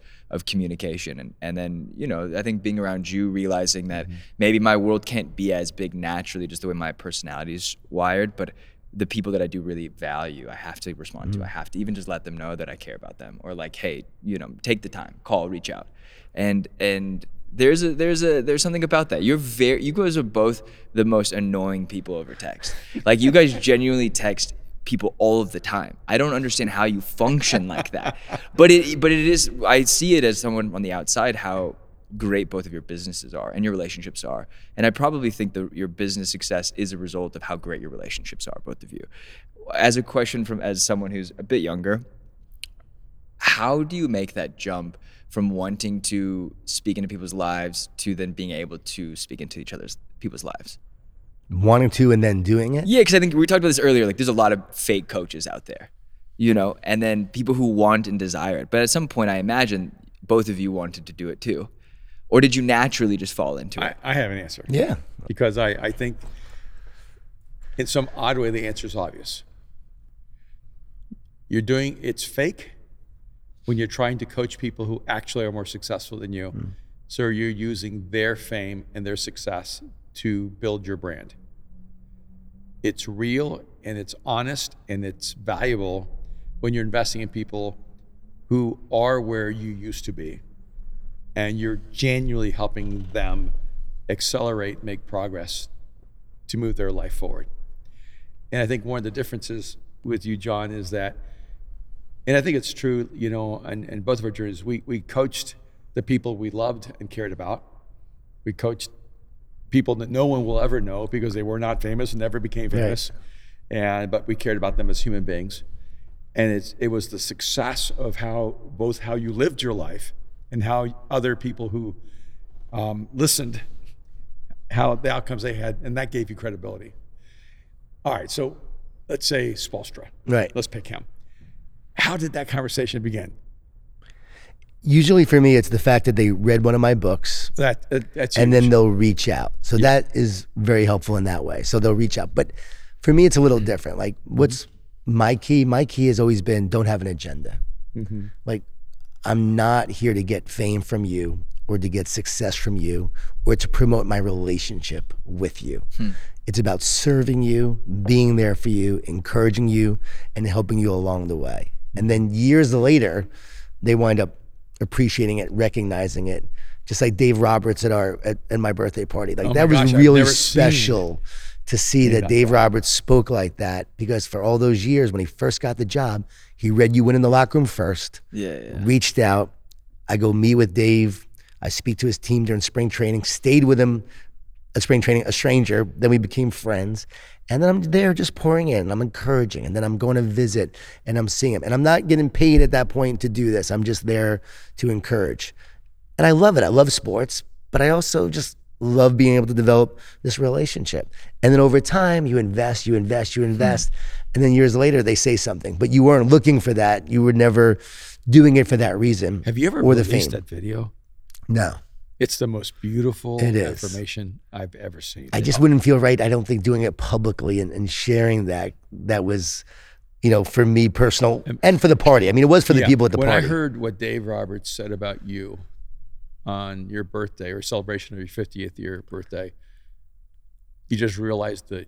communication. And then, I think being around you, realizing that maybe my world can't be as big naturally, just the way my personality is wired, but the people that I do really value, I have to respond to. I have to even just let them know that I care about them, or like, hey, take the time, call, reach out, and there's something about that. You guys are both the most annoying people over text. Like you guys genuinely text people all of the time. I don't understand how you function like that, but it is. I see it as someone on the outside how great both of your businesses are and your relationships are, and I probably think that your business success is a result of how great your relationships are, both of you. As a question as someone who's a bit younger, how do you make that jump from wanting to speak into people's lives to then being able to speak into people's lives? Wanting to and then doing it? Yeah, because I think we talked about this earlier, like there's a lot of fake coaches out there. you know, and then people who want and desire it. But at some point, I imagine both of you wanted to do it too. Or did you naturally just fall into it? I have an answer. Yeah. Because I think in some odd way, the answer is obvious. You're doing, it's fake when you're trying to coach people who actually are more successful than you. Mm. So you're using their fame and their success to build your brand. It's real and it's honest and it's valuable when you're investing in people who are where you used to be. And you're genuinely helping them accelerate, make progress to move their life forward. And I think one of the differences with you, John, is that, and I think it's true, you know, and both of our journeys, we coached the people we loved and cared about. We coached people that no one will ever know because they were not famous and never became famous. Right. But we cared about them as human beings. And it was the success of how you lived your life and how other people who listened, how the outcomes they had, and that gave you credibility. All right, so let's say Spoelstra. Right. Let's pick him. How did that conversation begin? Usually for me, it's the fact that they read one of my books and then they'll reach out. So yeah. That is very helpful in that way. So they'll reach out. But for me, it's a little different. Like what's my key? My key has always been don't have an agenda. Mm-hmm. Like I'm not here to get fame from you or to get success from you or to promote my relationship with you. Hmm. It's about serving you, being there for you, encouraging you and helping you along the way. And then years later, they wind up appreciating it, recognizing it, just like Dave Roberts at my birthday party. Like that was really special to see that Dave Roberts spoke like that, because for all those years when he first got the job, he read you went in the locker room first, reached out. I go meet with Dave. I speak to his team during spring training, stayed with him at spring training, a stranger. Then we became friends. And then I'm there just pouring in and I'm encouraging. And then I'm going to visit and I'm seeing him. And I'm not getting paid at that point to do this. I'm just there to encourage. And I love it. I love sports, but I also just love being able to develop this relationship. And then over time, you invest. And then years later, they say something, but you weren't looking for that. You were never doing it for that reason. Have you ever released that video? No. It's the most beautiful information I've ever seen. I just wouldn't feel right, I don't think, doing it publicly and sharing that was, you know, for me personal and for the party. I mean, it was for the people at the party. When I heard what Dave Roberts said about you on your birthday or celebration of your 50th year birthday, you just realized that.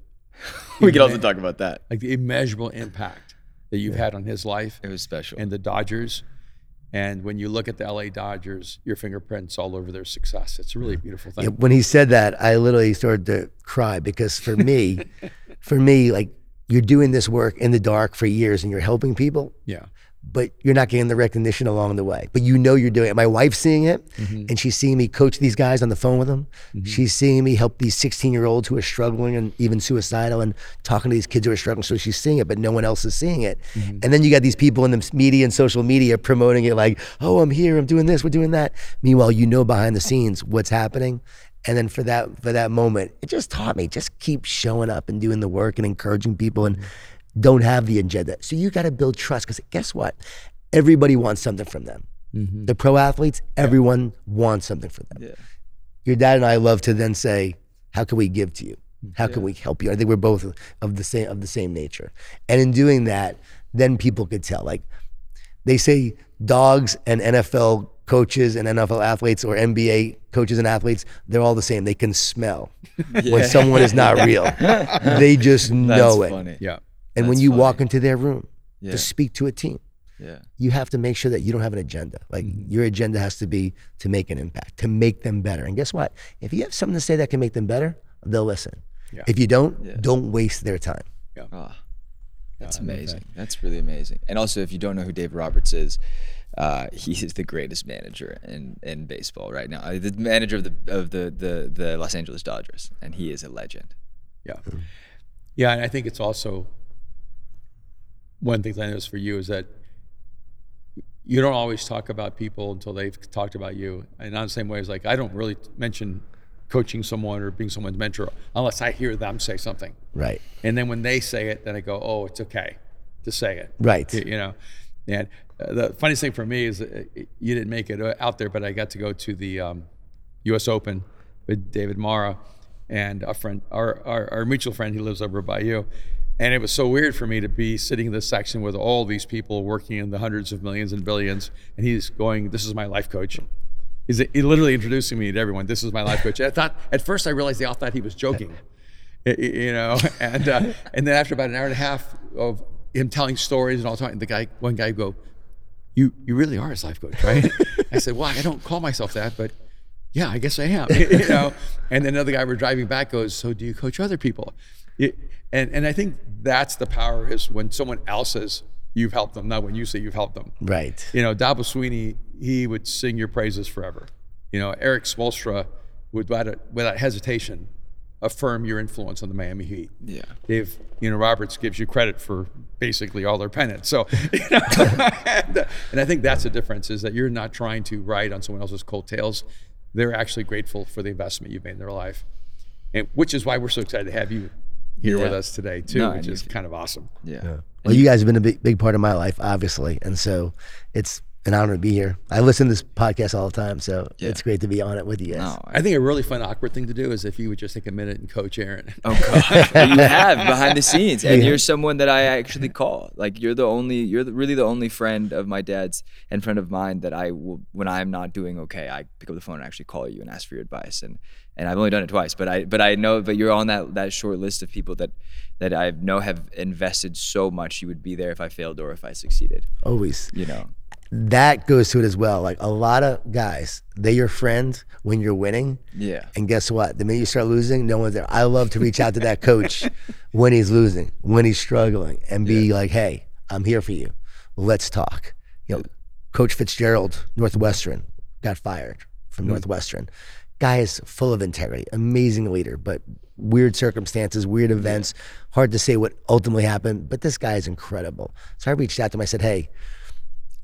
We could also talk about that. Like the immeasurable impact that you've had on his life. It was special. And the Dodgers. And when you look at the LA Dodgers, your fingerprints all over their success. It's a really beautiful thing. Yeah, when he said that, I literally started to cry, because for me, like you're doing this work in the dark for years and you're helping people, but you're not getting the recognition along the way, but you know you're doing it. My wife's seeing it and she's seeing me coach these guys on the phone with them. Mm-hmm. She's seeing me help these 16-year-olds who are struggling and even suicidal and talking to these kids who are struggling. So she's seeing it, but no one else is seeing it. Mm-hmm. And then you got these people in the media and social media promoting it like, oh, I'm here, I'm doing this, we're doing that. Meanwhile, you know behind the scenes what's happening. And then for that moment, it just taught me, just keep showing up and doing the work and encouraging people and don't have the agenda. So you got to build trust, because guess what? Everybody wants something from them. Mm-hmm. The pro athletes, everyone wants something from them. Yeah. Your dad and I love to then say, how can we give to you? How can we help you? I think we're both of the same nature. And in doing that, then people could tell. Like they say dogs and NFL coaches and NFL athletes or NBA coaches and athletes, they're all the same. They can smell when someone is not real. They just know That's it. Funny. Yeah. And when you walk into their room to speak to a team, you have to make sure that you don't have an agenda. Like your agenda has to be to make an impact, to make them better. And guess what? If you have something to say that can make them better, they'll listen. Yeah. If you don't waste their time. Yeah. Oh, that's amazing. That's really amazing. And also, if you don't know who Dave Roberts is, he is the greatest manager in baseball right now. The manager of the Los Angeles Dodgers, and he is a legend. Yeah. Yeah, and I think it's also, one of the things I noticed for you is that you don't always talk about people until they've talked about you. And on the same way, it's like, I don't really mention coaching someone or being someone's mentor unless I hear them say something. Right. And then when they say it, then I go, oh, it's okay. to say it. Right. You know, and the funniest thing for me is you didn't make it out there, but I got to go to the U.S. Open with David Mara and a friend, our mutual friend who lives over by you. And it was so weird for me to be sitting in this section with all these people working in the hundreds of millions and billions. And he's going, this is my life coach. He's literally introducing me to everyone. This is my life coach. I thought, at first I realized they all thought he was joking, you know? And then after about an hour and a half of him telling stories and all talking, one guy go, you really are his life coach, right? I said, well, I don't call myself that, but yeah, I guess I am, you know? And then another guy we're driving back goes, so do you coach other people? And I think that's the power, is when someone else says you've helped them, not when you say you've helped them. Right. You know, Dabo Sweeney, he would sing your praises forever. You know, Eric Spoelstra would, without hesitation, affirm your influence on the Miami Heat. Yeah. Dave, Roberts gives you credit for basically all their pennants. So, and I think that's the difference, is that you're not trying to ride on someone else's coattails. They're actually grateful for the investment you've made in their life, and which is why we're so excited to have you here with us today too, which is kind of awesome. Yeah. Well, you guys have been a big part of my life, obviously, and so it's an honor to be here. I listen to this podcast all the time, so it's great to be on it with you guys. No, I think a really fun, awkward thing to do is if you would just take a minute and coach Aaron. Oh God, you have behind the scenes, and you're someone that I actually call. Like you're really the only friend of my dad's and friend of mine that I will, when I'm not doing okay, I pick up the phone and actually call you and ask for your advice. And I've only done it twice, but I know you're on that short list of people that I know have invested so much. You would be there if I failed or if I succeeded. Always, That goes to it as well. Like a lot of guys, they're your friend when you're winning. Yeah. And guess what? The minute you start losing, no one's there. I love to reach out to that coach when he's losing, when he's struggling, and be like, hey, I'm here for you. Let's talk. Coach Fitzgerald, Northwestern, got fired from Northwestern. Guy is full of integrity, amazing leader, but weird circumstances, weird events, hard to say what ultimately happened, but this guy is incredible. So I reached out to him, I said, hey,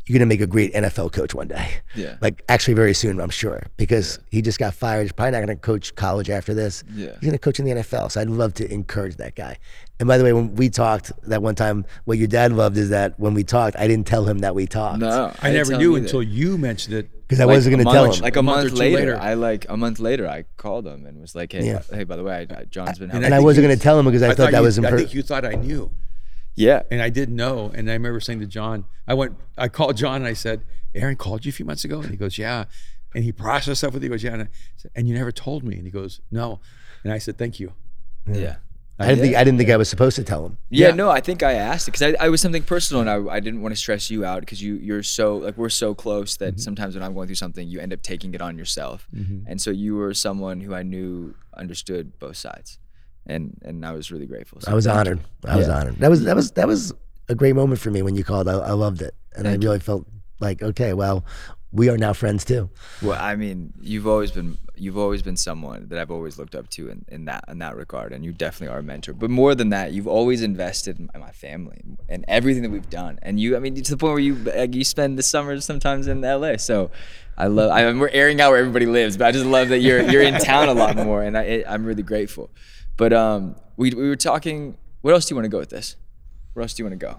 you're gonna make a great NFL coach one day. Yeah. Like actually very soon, I'm sure, because he just got fired. He's probably not gonna coach college after this. Yeah. He's gonna coach in the NFL. So I'd love to encourage that guy. And by the way, when we talked that one time, what your dad loved is that when we talked, I didn't tell him that we talked. No, I never knew until you mentioned it. Because I wasn't gonna tell him. Like a month later, I called him and was like, hey, by the way, John's been helping. And I wasn't gonna tell him because I thought that was important. I think you thought I knew. Yeah. And I didn't know. And I remember saying to John, I called John and I said, Aaron called you a few months ago? And he goes, yeah. And he processed stuff with you. He goes, yeah. And I said, and you never told me. And he goes, no. And I said, thank you. Yeah. I didn't think I was supposed to tell him. Yeah, no, I think I asked it because I was something personal, and I didn't want to stress you out because you're so, like, we're so close that sometimes when I'm going through something, you end up taking it on yourself. And so you were someone who I knew understood both sides. And I was really grateful. So I was honored. I was honored. That was a great moment for me when you called. I loved it, and I really felt like, okay, well, we are now friends too. Well, I mean, you've always been someone that I've always looked up to in that regard, and you definitely are a mentor. But more than that, you've always invested in my family and everything that we've done. And you, I mean, to the point where you spend the summers sometimes in LA. So I love. I mean, we're airing out where everybody lives, but I just love that you're in town a lot more, and I'm really grateful. But we were talking, what else do you want to go with this? Where else do you want to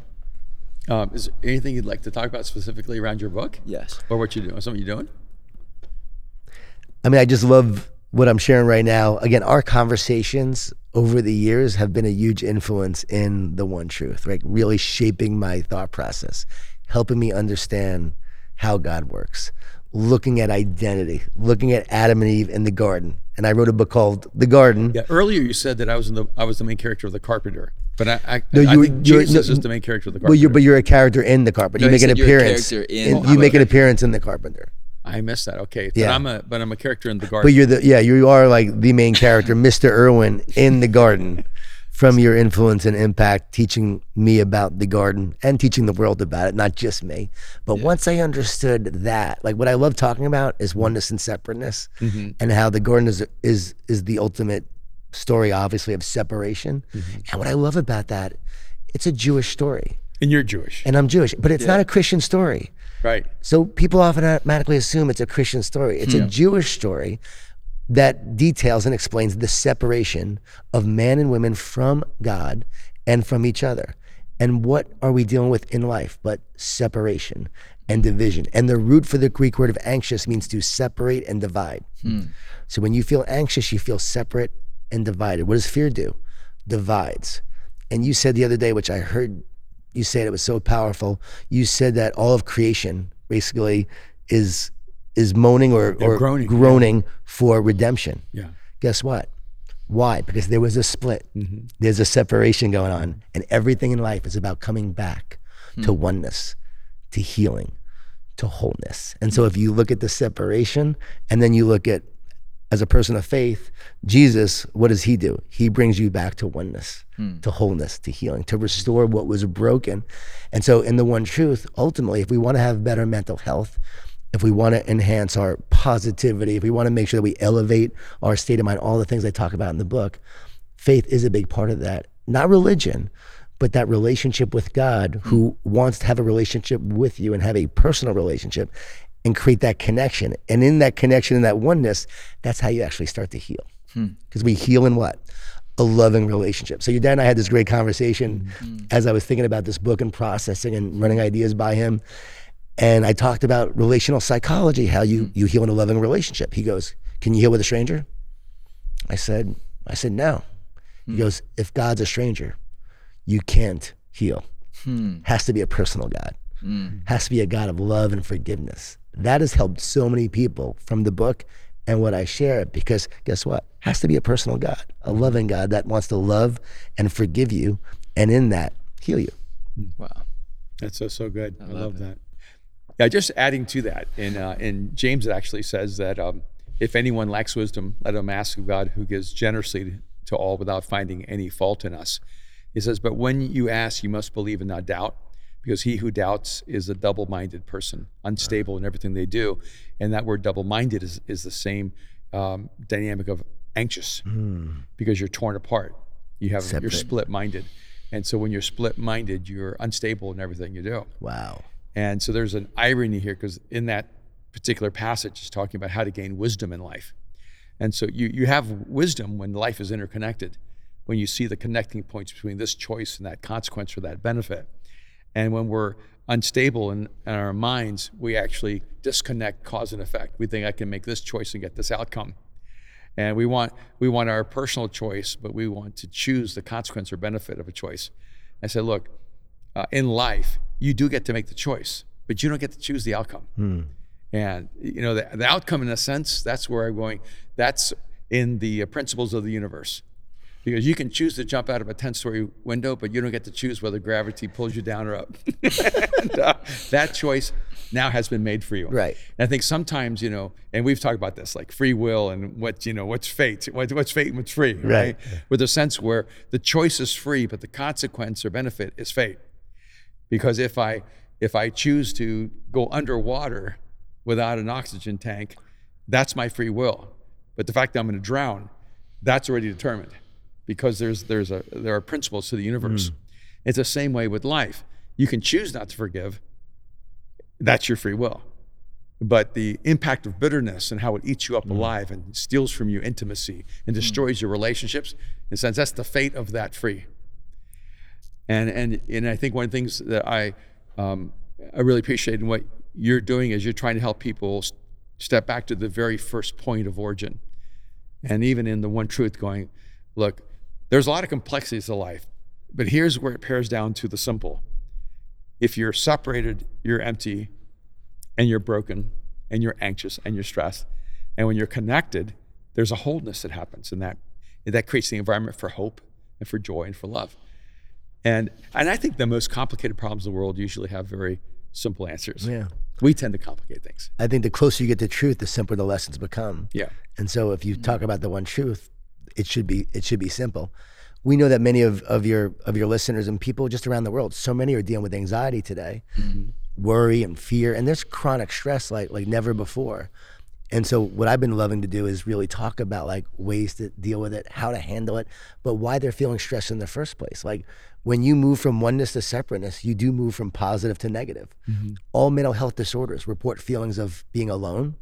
go? Is there anything you'd like to talk about specifically around your book? Yes. Or what you're doing, something you're doing? I mean, I just love what I'm sharing right now. Again, our conversations over the years have been a huge influence in the One Truth, right? Really shaping my thought process, helping me understand how God works, looking at identity, looking at Adam and Eve in the garden. And I wrote a book called The Garden. Yeah, earlier you said that I was the main character of The Carpenter. But I think Jesus is the main character of The Carpenter. Well, you're a character in The Carpenter. No, you make an appearance. An appearance in The Carpenter. I missed that. Okay. Yeah. But I'm a character in The Garden. But you are like the main character, Mr. Erwin in The Garden. From your influence and impact, teaching me about the garden and teaching the world about it, not just me. But once I understood that, like what I love talking about is oneness and separateness, and how the garden is the ultimate story, obviously, of separation. And what I love about that, it's a Jewish story. And you're Jewish. And I'm Jewish, but it's not a Christian story. Right. So people often automatically assume it's a Christian story. It's a Jewish story that details and explains the separation of man and women from God and from each other. And what are we dealing with in life but separation and division? And the root for the Greek word of anxious means to separate and divide. So when you feel anxious, you feel separate and divided. What does fear do? Divides. And you said the other day, which I heard you say, it was so powerful. You said that all of creation basically is moaning or groaning for redemption. Yeah. Guess what? Why? Because there was a split. There's a separation going on, and everything in life is about coming back to oneness, to healing, to wholeness. And so if you look at the separation, and then you look at, as a person of faith, Jesus, what does he do? He brings you back to oneness, to wholeness, to healing, to restore what was broken. And so in the One Truth, ultimately, if we want to have better mental health, if we want to enhance our positivity, if we want to make sure that we elevate our state of mind, all the things I talk about in the book, faith is a big part of that. Not religion, but that relationship with God, who wants to have a relationship with you and have a personal relationship and create that connection. And in that connection, in that oneness, that's how you actually start to heal. Because we heal in what? A loving relationship. So your dad and I had this great conversation as I was thinking about this book and processing and running ideas by him. And I talked about relational psychology, how you heal in a loving relationship. He goes, can you heal with a stranger? I said, no. He goes, if God's a stranger, you can't heal. Has to be a personal God. Has to be a God of love and forgiveness. That has helped so many people from the book and what I share, because guess what? Has to be a personal God, a loving God that wants to love and forgive you, and in that, heal you. Wow. That's so good. I love that. Yeah, just adding to that, and James actually says that if anyone lacks wisdom, let him ask of God, who gives generously to all without finding any fault in us. He says, but when you ask, you must believe and not doubt, because he who doubts is a double-minded person, unstable in everything they do. And that word double-minded is the same dynamic of anxious, because you're torn apart. You're split-minded. And so when you're split-minded, you're unstable in everything you do. Wow. And so there's an irony here, because in that particular passage is talking about how to gain wisdom in life. And so you have wisdom when life is interconnected, when you see the connecting points between this choice and that consequence or that benefit. And when we're unstable in our minds, we actually disconnect cause and effect. We think I can make this choice and get this outcome. And we want our personal choice, but we want to choose the consequence or benefit of a choice. I said, look, in life, you do get to make the choice, but you don't get to choose the outcome. And you know, the outcome, in a sense, that's where I'm going. That's in the principles of the universe. Because you can choose to jump out of a 10-story window, but you don't get to choose whether gravity pulls you down or up. And, that choice now has been made for you. Right. And I think sometimes, you know, and we've talked about this, like free will and what's fate and what's free, right? With a sense where the choice is free, but the consequence or benefit is fate. Because if I choose to go underwater without an oxygen tank, that's my free will. But the fact that I'm going to drown, that's already determined, because there are principles to the universe. It's the same way with life. You can choose not to forgive. That's your free will. But the impact of bitterness and how it eats you up alive and steals from you intimacy and destroys your relationships, in a sense, that's the fate of that free. And I think one of the things that I really appreciate in what you're doing is you're trying to help people step back to the very first point of origin. And even in the One Truth, going, look, there's a lot of complexities to life, but here's where it pairs down to the simple. If you're separated, you're empty, and you're broken, and you're anxious, and you're stressed. And when you're connected, there's a wholeness that happens, and that creates the environment for hope and for joy and for love. And I think the most complicated problems in the world usually have very simple answers. Yeah. We tend to complicate things. I think the closer you get to truth, the simpler the lessons become. Yeah. And so if you talk about the One Truth, it should be simple. We know that many of your listeners and people just around the world, so many are dealing with anxiety today, worry and fear, and there's chronic stress like never before. And so what I've been loving to do is really talk about like ways to deal with it, how to handle it, but why they're feeling stressed in the first place. Like when you move from oneness to separateness, you do move from positive to negative. All mental health disorders report feelings of being alone,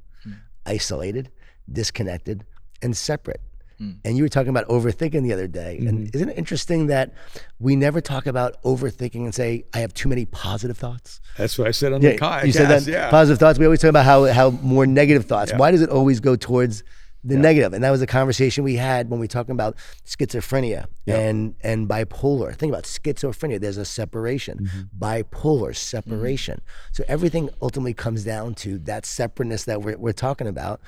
isolated, disconnected, and separate. And you were talking about overthinking the other day. And isn't it interesting that we never talk about overthinking and say, I have too many positive thoughts? That's what I said on the podcast. You said that positive thoughts. We always talk about how more negative thoughts. Why does it always go towards the negative? And that was a conversation we had when we were talking about schizophrenia and bipolar. Think about schizophrenia. There's a separation. Bipolar, separation. So everything ultimately comes down to that separateness that we're talking about.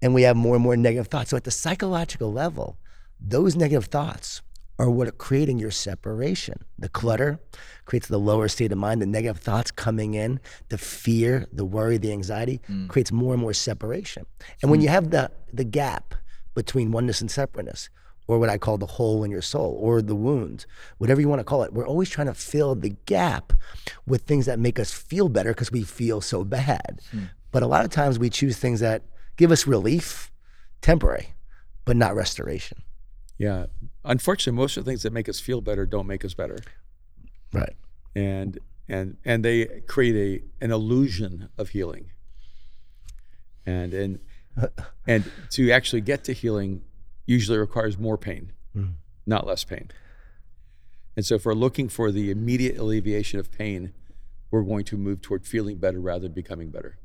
And we have more and more negative thoughts. So at the psychological level, those negative thoughts are what are creating your separation. The clutter creates the lower state of mind, the negative thoughts coming in, the fear, the worry, the anxiety, creates more and more separation. And when you have the gap between oneness and separateness, or what I call the hole in your soul, or the wound, whatever you want to call it, we're always trying to fill the gap with things that make us feel better because we feel so bad. But a lot of times we choose things that give us relief, temporary, but not restoration. Yeah, unfortunately, most of the things that make us feel better don't make us better. Right. And they create an illusion of healing. And to actually get to healing usually requires more pain, not less pain. And so if we're looking for the immediate alleviation of pain, we're going to move toward feeling better rather than becoming better.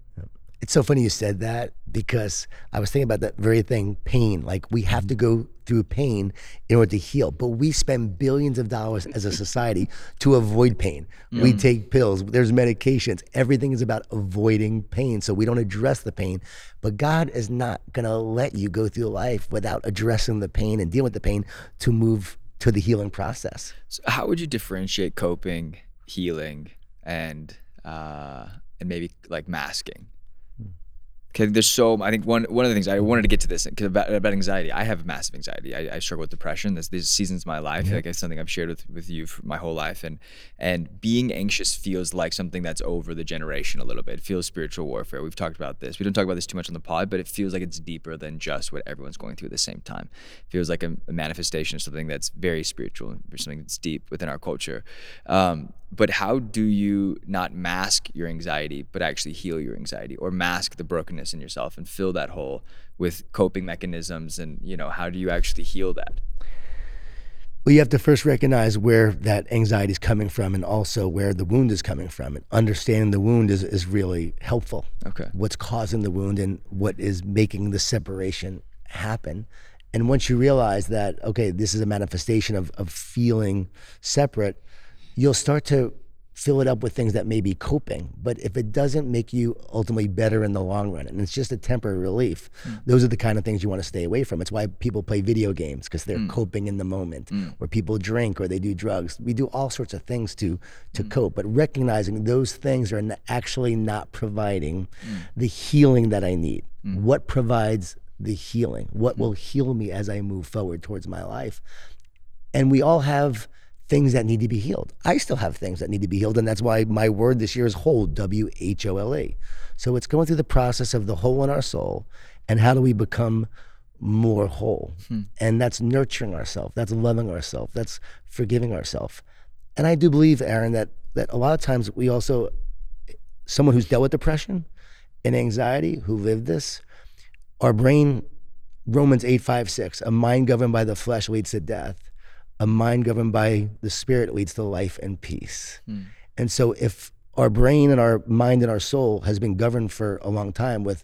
It's so funny you said that, because I was thinking about that very thing, pain. Like, we have to go through pain in order to heal, but we spend billions of dollars as a society to avoid pain. We take pills, there's medications, everything is about avoiding pain, so we don't address the pain. But God is not gonna let you go through life without addressing the pain and dealing with the pain to move to the healing process. So how would you differentiate coping, healing, and maybe like masking? Okay, there's I think one of the things I wanted to get to this cause about anxiety. I have massive anxiety. I struggle with depression. There's seasons of my life. Like, it's something I've shared with you for my whole life. And being anxious feels like something that's over the generation a little bit. It feels spiritual warfare. We've talked about this. We don't talk about this too much on the pod, but it feels like it's deeper than just what everyone's going through at the same time. It feels like a manifestation of something that's very spiritual, something that's deep within our culture. But how do you not mask your anxiety, but actually heal your anxiety, or mask the brokenness in yourself and fill that hole with coping mechanisms? And, you know, how do you actually heal that? Well, you have to first recognize where that anxiety is coming from, and also where the wound is coming from. And understanding the wound is really helpful. Okay. What's causing the wound and what is making the separation happen. And once you realize that, okay, this is a manifestation of feeling separate, you'll start to fill it up with things that may be coping. But if it doesn't make you ultimately better in the long run, and it's just a temporary relief, those are the kind of things you want to stay away from. It's why people play video games, because they're coping in the moment, or people drink, or they do drugs. We do all sorts of things to cope, but recognizing those things are actually not providing the healing that I need. What provides the healing? What will heal me as I move forward towards my life? And we all have things that need to be healed. I still have things that need to be healed, and that's why my word this year is whole, W-H-O-L-E. So it's going through the process of the whole in our soul, and how do we become more whole? And that's nurturing ourselves, that's loving ourselves, that's forgiving ourselves. And I do believe, Aaron, that a lot of times we also, someone who's dealt with depression and anxiety, who lived this, our brain, Romans 8:5-6, a mind governed by the flesh leads to death. A mind governed by the spirit leads to life and peace. And so if our brain and our mind and our soul has been governed for a long time with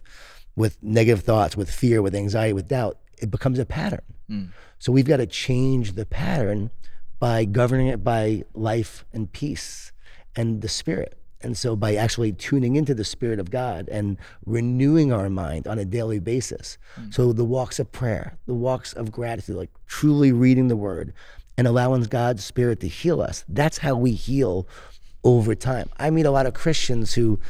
negative thoughts, with fear, with anxiety, with doubt, it becomes a pattern. So we've got to change the pattern by governing it by life and peace and the spirit. And so by actually tuning into the Spirit of God and renewing our mind on a daily basis. So the walks of prayer, the walks of gratitude, like truly reading the word, and allowing God's Spirit to heal us. That's how we heal over time. I meet a lot of Christians who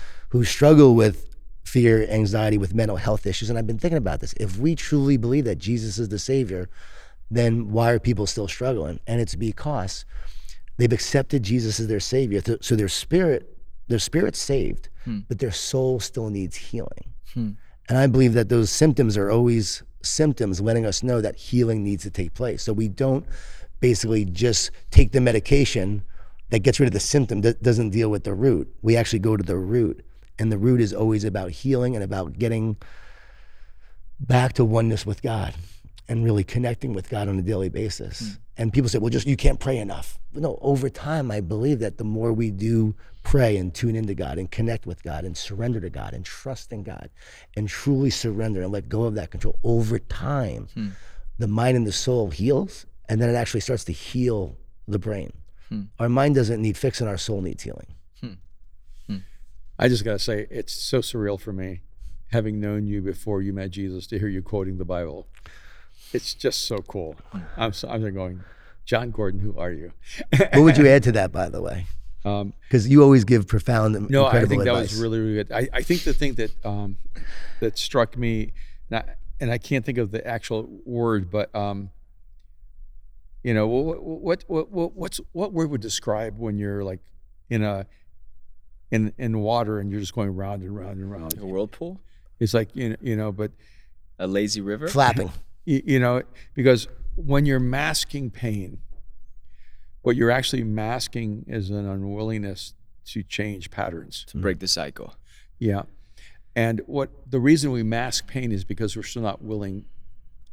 struggle with fear, anxiety, with mental health issues, and I've been thinking about this. If we truly believe that Jesus is the Savior, then why are people still struggling? And it's because they've accepted Jesus as their Savior, so their spirit's saved, but their soul still needs healing. And I believe that those symptoms are always symptoms letting us know that healing needs to take place. So we don't basically just take the medication that gets rid of the symptom, that doesn't deal with the root. We actually go to the root, and the root is always about healing and about getting back to oneness with God. and really connecting with God on a daily basis. Mm. And people say, well, just you can't pray enough. But no, over time, I believe that the more we do pray and tune into God and connect with God and surrender to God and trust in God and truly surrender and let go of that control, over time, the mind and the soul heals, and then it actually starts to heal the brain. Our mind doesn't need fixing, our soul needs healing. I just gotta say, it's so surreal for me, having known you before you met Jesus, to hear you quoting the Bible. It's just so cool. I'm going, Jon Gordon, who are you? What would you add to that, by the way? Because you always give profound, incredible advice. No, I think that was really, really good. I think the thing that that struck me, and I can't think of the actual word, but what word would describe when you're like in water and you're just going round and round and round? A whirlpool? It's like but a lazy river? Flapping. Because when you're masking pain, what you're actually masking is an unwillingness to change patterns. To break the cycle. Yeah. And the reason we mask pain is because we're still not willing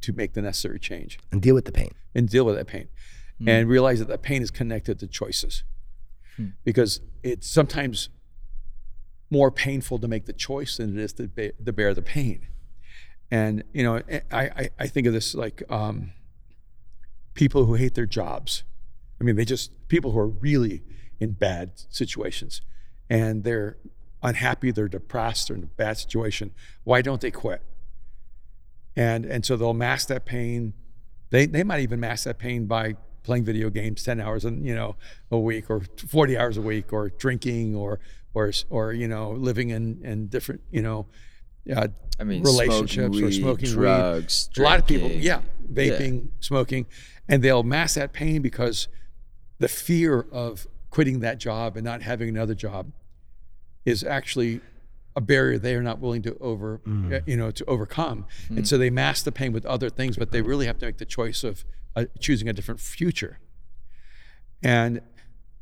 to make the necessary change. And deal with the pain. And deal with that pain. And realize that the pain is connected to choices. Because it's sometimes more painful to make the choice than it is to bear the pain. And I think of this like people who hate their jobs. I mean, people who are really in bad situations, and they're unhappy, they're depressed, they're in a bad situation. Why don't they quit? And so they'll mask that pain. They might even mask that pain by playing video games 10 hours a week, or 40 hours a week, or drinking, or living in different relationships, smoking weed, or smoking drugs, weed. A lot of people, vaping, smoking, and they'll mask that pain because the fear of quitting that job and not having another job is actually a barrier they are not willing to overcome. And so they mask the pain with other things, but they really have to make the choice of choosing a different future. And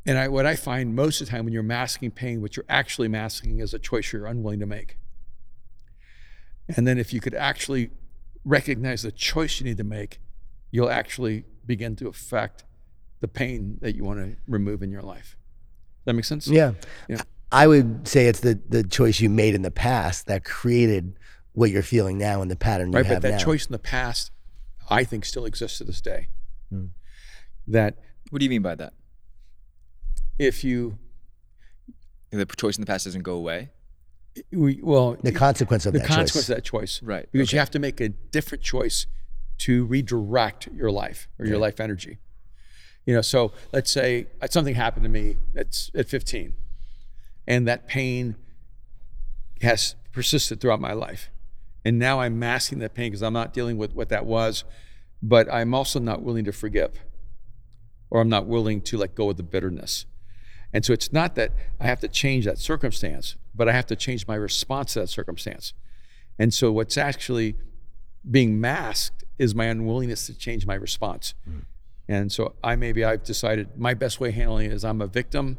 what I find most of the time, when you're masking pain, what you're actually masking is a choice you're unwilling to make. And then if you could actually recognize the choice you need to make, you'll actually begin to affect the pain that you want to remove in your life. That make sense? Yeah. I would say it's the choice you made in the past that created what you're feeling now and the pattern you have now. Right, but that choice in the past, I think, still exists to this day. That. What do you mean by that? The choice in the past doesn't go away? The consequence of that choice. The consequence of that choice. Right. Because you have to make a different choice to redirect your life or your life energy. So let's say something happened to me at 15, and that pain has persisted throughout my life. And now I'm masking that pain because I'm not dealing with what that was, but I'm also not willing to forgive, or I'm not willing to let go of the bitterness. And so it's not that I have to change that circumstance, but I have to change my response to that circumstance. And so what's actually being masked is my unwillingness to change my response. And so I've decided my best way of handling it is I'm a victim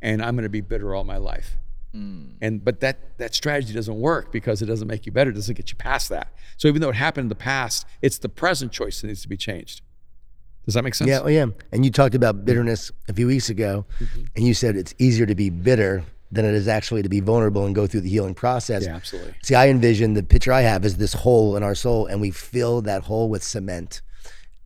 and I'm gonna be bitter all my life. But that strategy doesn't work, because it doesn't make you better, it doesn't get you past that. So even though it happened in the past, it's the present choice that needs to be changed. Does that make sense? Yeah, and you talked about bitterness a few weeks ago, and you said it's easier to be bitter than it is actually to be vulnerable and go through the healing process. Yeah, absolutely. See, I envision the picture I have is this hole in our soul, and we fill that hole with cement.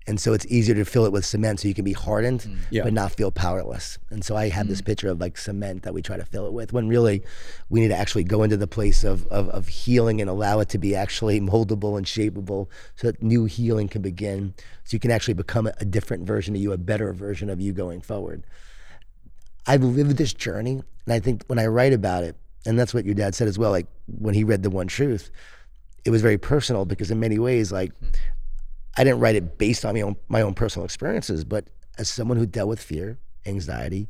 And so it's easier to fill it with cement so you can be hardened, but not feel powerless. And so I have this picture of like cement that we try to fill it with, when really we need to actually go into the place of healing and allow it to be actually moldable and shapeable, so that new healing can begin, so you can actually become a different version of you, a better version of you going forward. I've lived this journey, and I think when I write about it, and that's what your dad said as well, like when he read The One Truth, it was very personal, because in many ways, like, I didn't write it based on my own personal experiences, but as someone who dealt with fear, anxiety,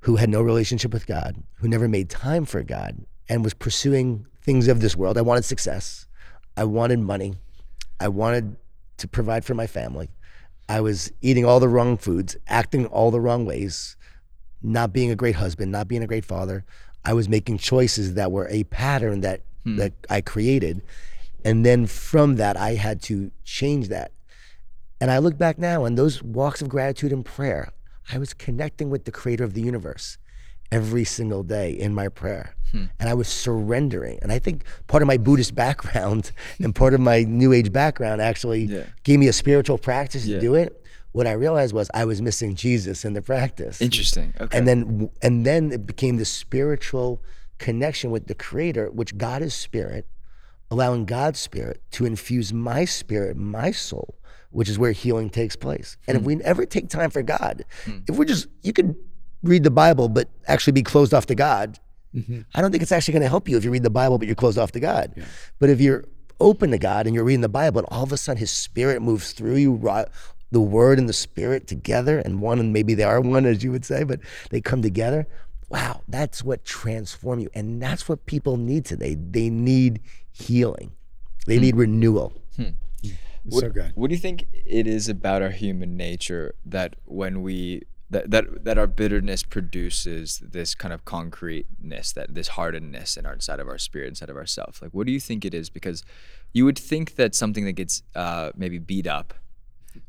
who had no relationship with God, who never made time for God, and was pursuing things of this world. I wanted success. I wanted money. I wanted to provide for my family. I was eating all the wrong foods, acting all the wrong ways, not being a great husband, not being a great father. I was making choices that were a pattern that I created. And then from that, I had to change that. And I look back now on those walks of gratitude and prayer, I was connecting with the creator of the universe every single day in my prayer. And I was surrendering. And I think part of my Buddhist background and part of my New Age background actually gave me a spiritual practice to do it. What I realized was I was missing Jesus in the practice. Interesting. Okay. And then it became the spiritual connection with the creator, which God is spirit, allowing God's spirit to infuse my spirit, my soul, which is where healing takes place. And if we never take time for God, if we're just, you could read the Bible, but actually be closed off to God. I don't think it's actually going to help you if you read the Bible, but you're closed off to God. But if you're open to God and you're reading the Bible and all of a sudden his spirit moves through you, the word and the spirit together and one, and maybe they are one as you would say, but they come together. Wow, that's what transforms you. And that's what people need today. They need healing. They need renewal. What do you think it is about our human nature that when we that our bitterness produces this kind of concreteness, that this hardness in our, inside of our spirit, inside of ourself? Like, what do you think it is? Because you would think that something that gets maybe beat up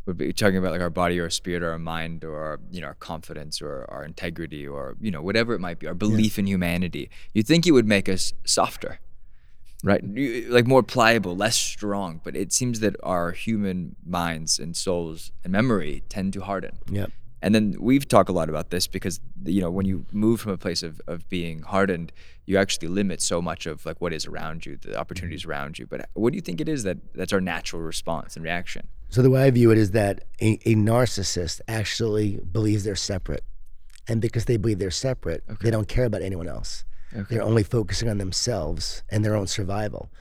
would be talking about like our body or our spirit or our mind or our, you know, our confidence or our integrity or, you know, whatever it might be, our belief in humanity. You'd think it would make us softer, right? Like more pliable, less strong, but it seems that our human minds and souls and memory tend to harden. And then we've talked a lot about this because, you know, when you move from a place of being hardened, you actually limit so much of like what is around you, the opportunities around you. But what do you think it is that's our natural response and reaction? So the way I view it is that a narcissist actually believes they're separate. And because they believe they're separate, they don't care about anyone else. They're only focusing on themselves and their own survival.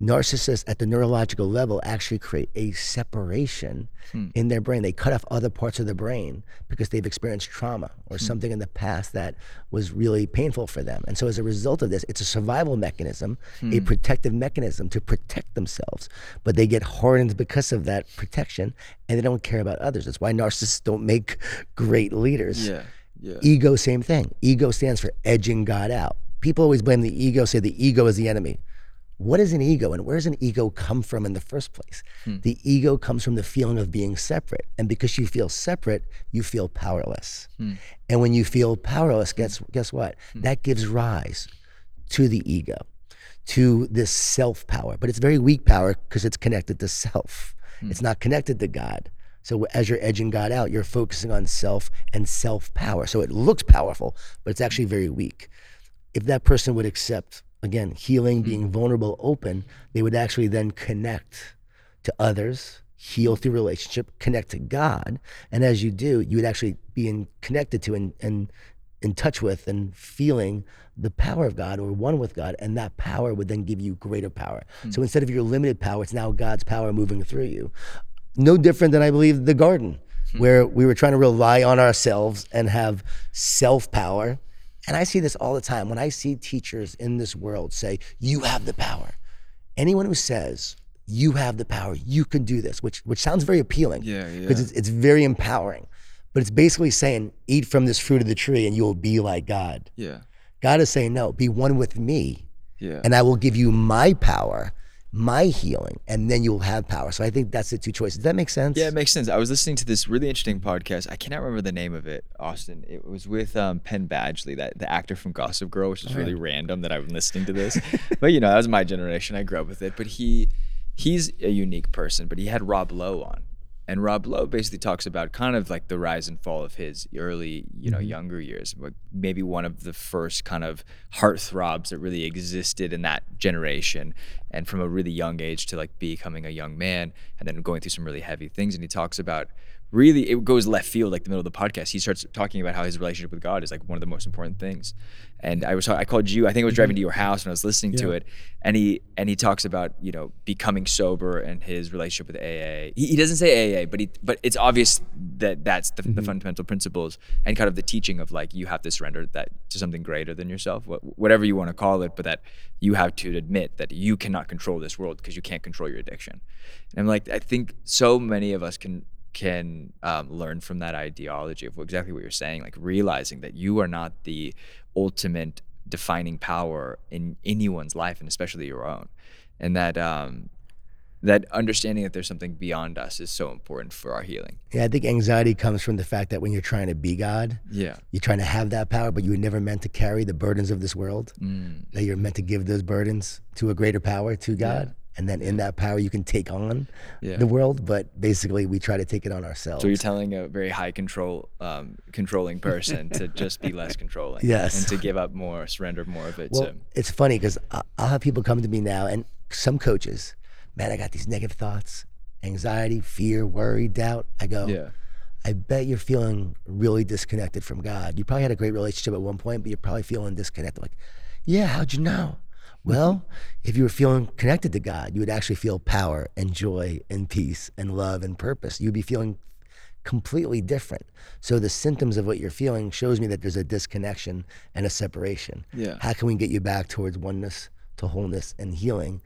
Narcissists at the neurological level actually create a separation in their brain. They cut off other parts of the brain because they've experienced trauma or something in the past that was really painful for them. And so as a result of this, it's a survival mechanism, a protective mechanism to protect themselves. But they get hardened because of that protection and they don't care about others. That's why narcissists don't make great leaders. Ego, same thing. Ego stands for edging God out. People always blame the ego, say the ego is the enemy. What is an ego and where does an ego come from in the first place? The ego comes from the feeling of being separate. And because you feel separate, you feel powerless. And when you feel powerless, guess what? That gives rise to the ego, to this self power, but it's very weak power because it's connected to self. It's not connected to God. So as you're edging God out, you're focusing on self and self power. So it looks powerful, but it's actually very weak. If that person would accept, again, healing, being vulnerable, open, they would actually then connect to others, heal through relationship, connect to God. And as you do, you would actually be connected to and in touch with and feeling the power of God or one with God. And that power would then give you greater power. So instead of your limited power, it's now God's power moving through you. No different than I believe the garden, where we were trying to rely on ourselves and have self-power. And I see this all the time. When I see teachers in this world say, you have the power. Anyone who says, you have the power, you can do this, which sounds very appealing. Because it's very empowering. But it's basically saying, eat from this fruit of the tree and you'll be like God. God is saying, no, be one with me. And I will give you my power, my healing, and then you'll have power. So I think that's the two choices. Does that make sense? Yeah, it makes sense. I was listening to this really interesting podcast. I cannot remember the name of it, Austin. It was with Penn Badgley, the actor from Gossip Girl, which is really random that I've been listening to this. But you know, that was my generation. I grew up with it. But he's a unique person, but he had Rob Lowe on. And Rob Lowe basically talks about kind of like the rise and fall of his early, you know, younger years, like maybe one of the first kind of heartthrobs that really existed in that generation. And from a really young age to like becoming a young man and then going through some really heavy things. And he talks about really, it goes left field, like the middle of the podcast. He starts talking about how his relationship with God is like one of the most important things. And I called you, I think I was driving to your house and I was listening to it. And he talks about, you know, becoming sober and his relationship with AA. He doesn't say AA, but it's obvious that that's the fundamental principles and kind of the teaching of like, you have to surrender that to something greater than yourself, whatever you want to call it, but that you have to admit that you cannot control this world because you can't control your addiction. And I'm like, I think so many of us can learn from that ideology of exactly what you're saying, like realizing that you are not the ultimate defining power in anyone's life, and especially your own. And that that understanding that there's something beyond us is so important for our healing. Yeah, I think anxiety comes from the fact that when you're trying to be God, you're trying to have that power, but you were never meant to carry the burdens of this world. That you're meant to give those burdens to a greater power, to God. And then in that power, you can take on the world, but basically we try to take it on ourselves. So you're telling a very high controlling person to just be less controlling. Yes. And to give up more, surrender more of it. Well, it's funny because I'll have people come to me now, and some coaches, man, I got these negative thoughts, anxiety, fear, worry, doubt. I go, I bet you're feeling really disconnected from God. You probably had a great relationship at one point, but you're probably feeling disconnected. Like, yeah, how'd you know? Well, if you were feeling connected to God, you would actually feel power and joy and peace and love and purpose. You'd be feeling completely different. So the symptoms of what you're feeling shows me that there's a disconnection and a separation. Yeah. How can we get you back towards oneness, to wholeness and healing?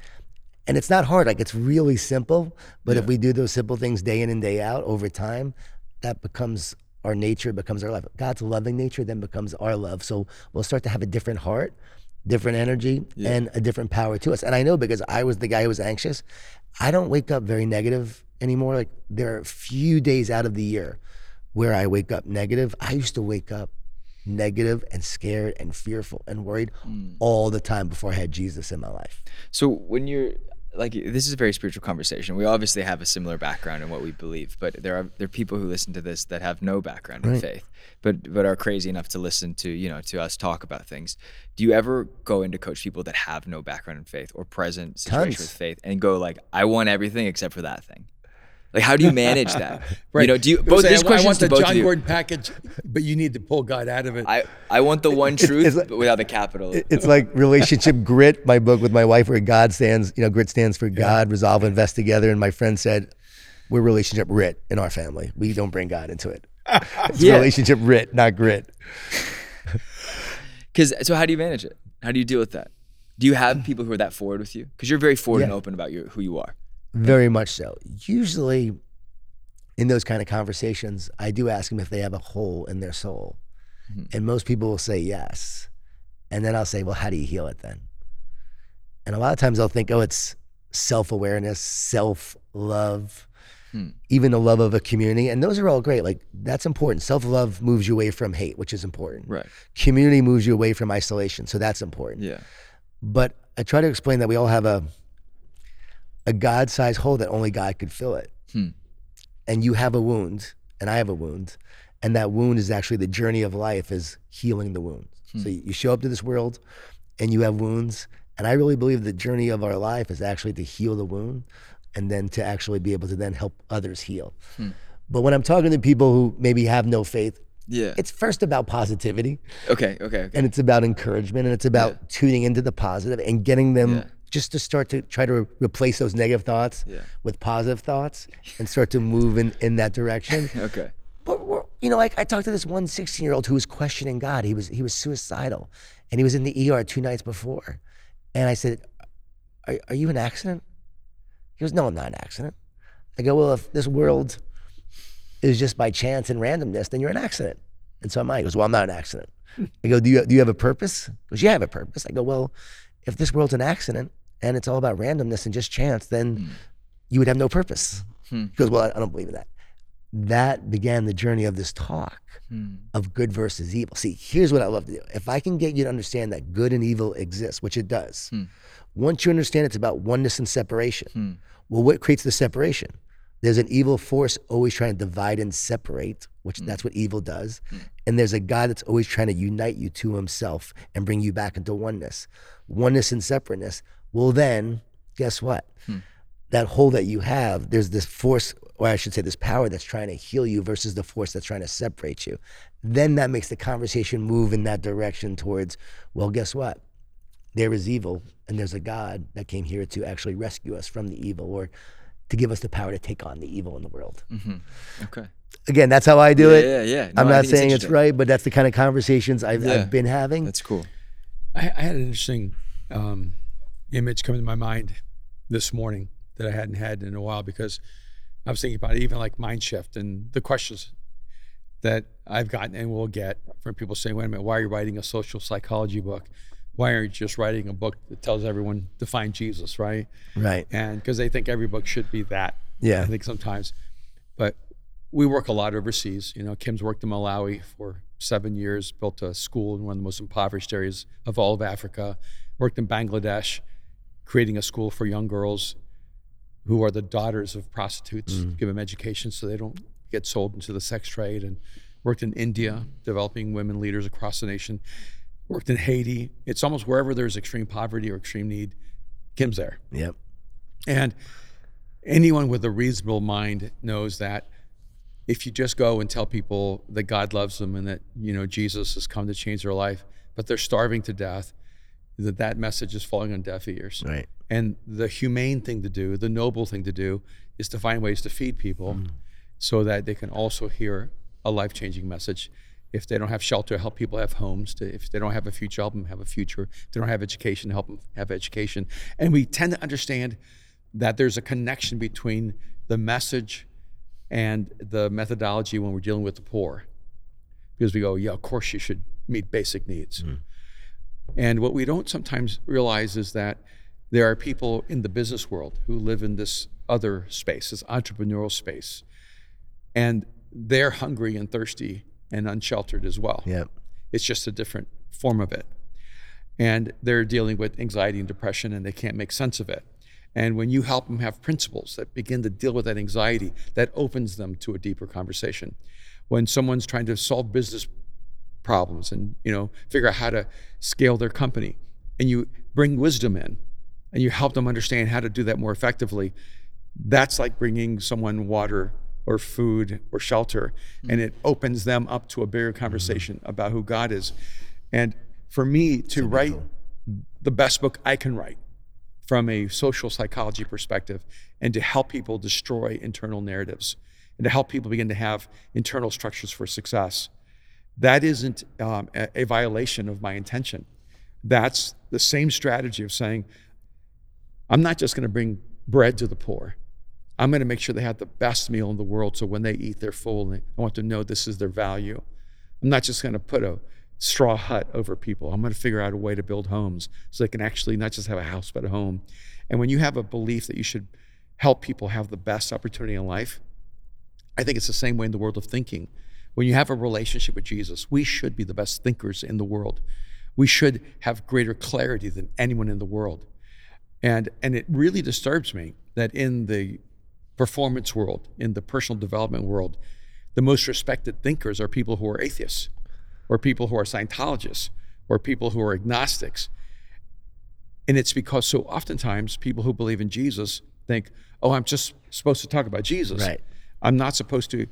And it's not hard, like it's really simple, but if we do those simple things day in and day out over time, that becomes our nature, becomes our life. God's loving nature then becomes our love. So we'll start to have a different heart, different energy, and a different power to us. And I know because I was the guy who was anxious. I don't wake up very negative anymore. Like there are a few days out of the year where I wake up negative. I used to wake up negative and scared and fearful and worried all the time before I had Jesus in my life. So when you're like, this is a very spiritual conversation. We obviously have a similar background in what we believe, but there are people who listen to this that have no background in faith, but are crazy enough to listen to, you know, to us talk about things. Do you ever go in to coach people that have no background in faith or present situation with faith and go like, I want everything except for that thing? Like, how do you manage that? You know, do you both these questions? I want the Jon Gordon package, but you need to pull God out of it. I want the one truth, like, but without the capital. It's like relationship grit. My book with my wife, where God stands, you know, grit stands for God, resolve, invest together. And my friend said, we're relationship writ in our family. We don't bring God into it. It's relationship writ, not grit. So how do you manage it? How do you deal with that? Do you have people who are that forward with you? Because you're very forward and open about who you are. Very much so. Usually in those kind of conversations, I do ask them if they have a hole in their soul. And most people will say yes. And then I'll say, well, how do you heal it then? And a lot of times they'll think, oh, it's self-awareness, self-love, even the love of a community. And those are all great. Like, that's important. Self-love moves you away from hate, which is important. Right. Community moves you away from isolation. So that's important. Yeah. But I try to explain that we all have a God-sized hole that only God could fill it. And you have a wound, and I have a wound, and that wound is actually the journey of life, is healing the wound. So you show up to this world and you have wounds, and I really believe the journey of our life is actually to heal the wound and then to actually be able to then help others heal. But when I'm talking to people who maybe have no faith, it's first about positivity. Okay. And it's about encouragement, and it's about tuning into the positive and getting them just to start to try to replace those negative thoughts with positive thoughts and start to move in that direction. But you know, like I talked to this one 16-year-old who was questioning God. He was suicidal, and he was in the ER 2 nights before. And I said, are you an accident? He goes, no, I'm not an accident. I go, well, if this world is just by chance and randomness, then you're an accident. And so am I. He goes, well, I'm not an accident. I go, do you have a purpose? He goes, yeah, I have a purpose. I go, well, if this world's an accident and it's all about randomness and just chance, then you would have no purpose. He goes, well, I don't believe in that. That began the journey of this talk of good versus evil. See, here's what I love to do. If I can get you to understand that good and evil exists, which it does, once you understand it's about oneness and separation, well, what creates the separation? There's an evil force always trying to divide and separate, which that's what evil does. And there's a God that's always trying to unite you to himself and bring you back into oneness. Oneness and separateness. Well, then guess what? That hole that you have, there's this force, or I should say this power that's trying to heal you versus the force that's trying to separate you. Then that makes the conversation move in that direction towards, well, guess what? There is evil, and there's a God that came here to actually rescue us from the evil, or to give us the power to take on the evil in the world. Okay. Again, that's how I do it. No, I'm not saying it's right, but that's the kind of conversations I've been having. That's cool. I had an interesting image come to my mind this morning that I hadn't had in a while, because I was thinking about it, even like Mind Shift and the questions that I've gotten and will get from people saying, wait a minute, why are you writing a social psychology book? Why aren't you just writing a book that tells everyone to find Jesus, right? Right. And because they think every book should be that. Yeah. I think sometimes. But we work a lot overseas. You know, Kim's worked in Malawi for 7 years, built a school in one of the most impoverished areas of all of Africa, worked in Bangladesh, creating a school for young girls who are the daughters of prostitutes, give them education so they don't get sold into the sex trade, and worked in India, developing women leaders across the nation, worked in Haiti. It's almost wherever there's extreme poverty or extreme need, Kim's there. Yep. And anyone with a reasonable mind knows that if you just go and tell people that God loves them and that, you know, Jesus has come to change their life, but they're starving to death, that message is falling on deaf ears. Right. And the humane thing to do, the noble thing to do, is to find ways to feed people so that they can also hear a life-changing message. If they don't have shelter, help people have homes. If they don't have a future, help them have a future. If they don't have education, help them have education. And we tend to understand that there's a connection between the message and the methodology when we're dealing with the poor. Because we go, yeah, of course you should meet basic needs. And what we don't sometimes realize is that there are people in the business world who live in this other space, this entrepreneurial space, and they're hungry and thirsty and unsheltered as well. Yep. It's just a different form of it. And they're dealing with anxiety and depression and they can't make sense of it. And when you help them have principles that begin to deal with that anxiety, that opens them to a deeper conversation. When someone's trying to solve business problems and, you know, figure out how to scale their company, and you bring wisdom in and you help them understand how to do that more effectively, that's like bringing someone water or food or shelter, and it opens them up to a bigger conversation about who God is. And for me to write the best book I can write from a social psychology perspective, and to help people destroy internal narratives, and to help people begin to have internal structures for success. That isn't a violation of my intention. That's the same strategy of saying, I'm not just gonna bring bread to the poor. I'm gonna make sure they have the best meal in the world so when they eat, they're full, and I want them to know this is their value. I'm not just gonna put a straw hut over people. I'm going to figure out a way to build homes so they can actually not just have a house, but a home. And when you have a belief that you should help people have the best opportunity in life, I think it's the same way in the world of thinking. When you have a relationship with Jesus, we should be the best thinkers in the world. We should have greater clarity than anyone in the world. And it really disturbs me that in the performance world, in the personal development world, the most respected thinkers are people who are atheists, or people who are Scientologists, or people who are agnostics. And it's because so oftentimes people who believe in Jesus think, oh, I'm just supposed to talk about Jesus. Right. I'm not supposed to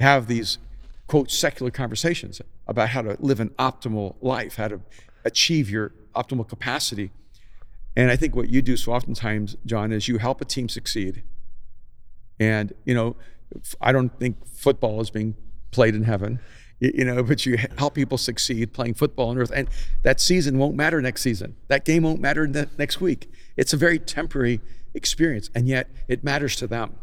have these, quote, secular conversations about how to live an optimal life, how to achieve your optimal capacity. And I think what you do so oftentimes, John, is you help a team succeed. And, you know, I don't think football is being played in heaven. You know, but you help people succeed playing football on earth. And that season won't matter next season. That game won't matter next week. It's a very temporary experience, and yet it matters to them.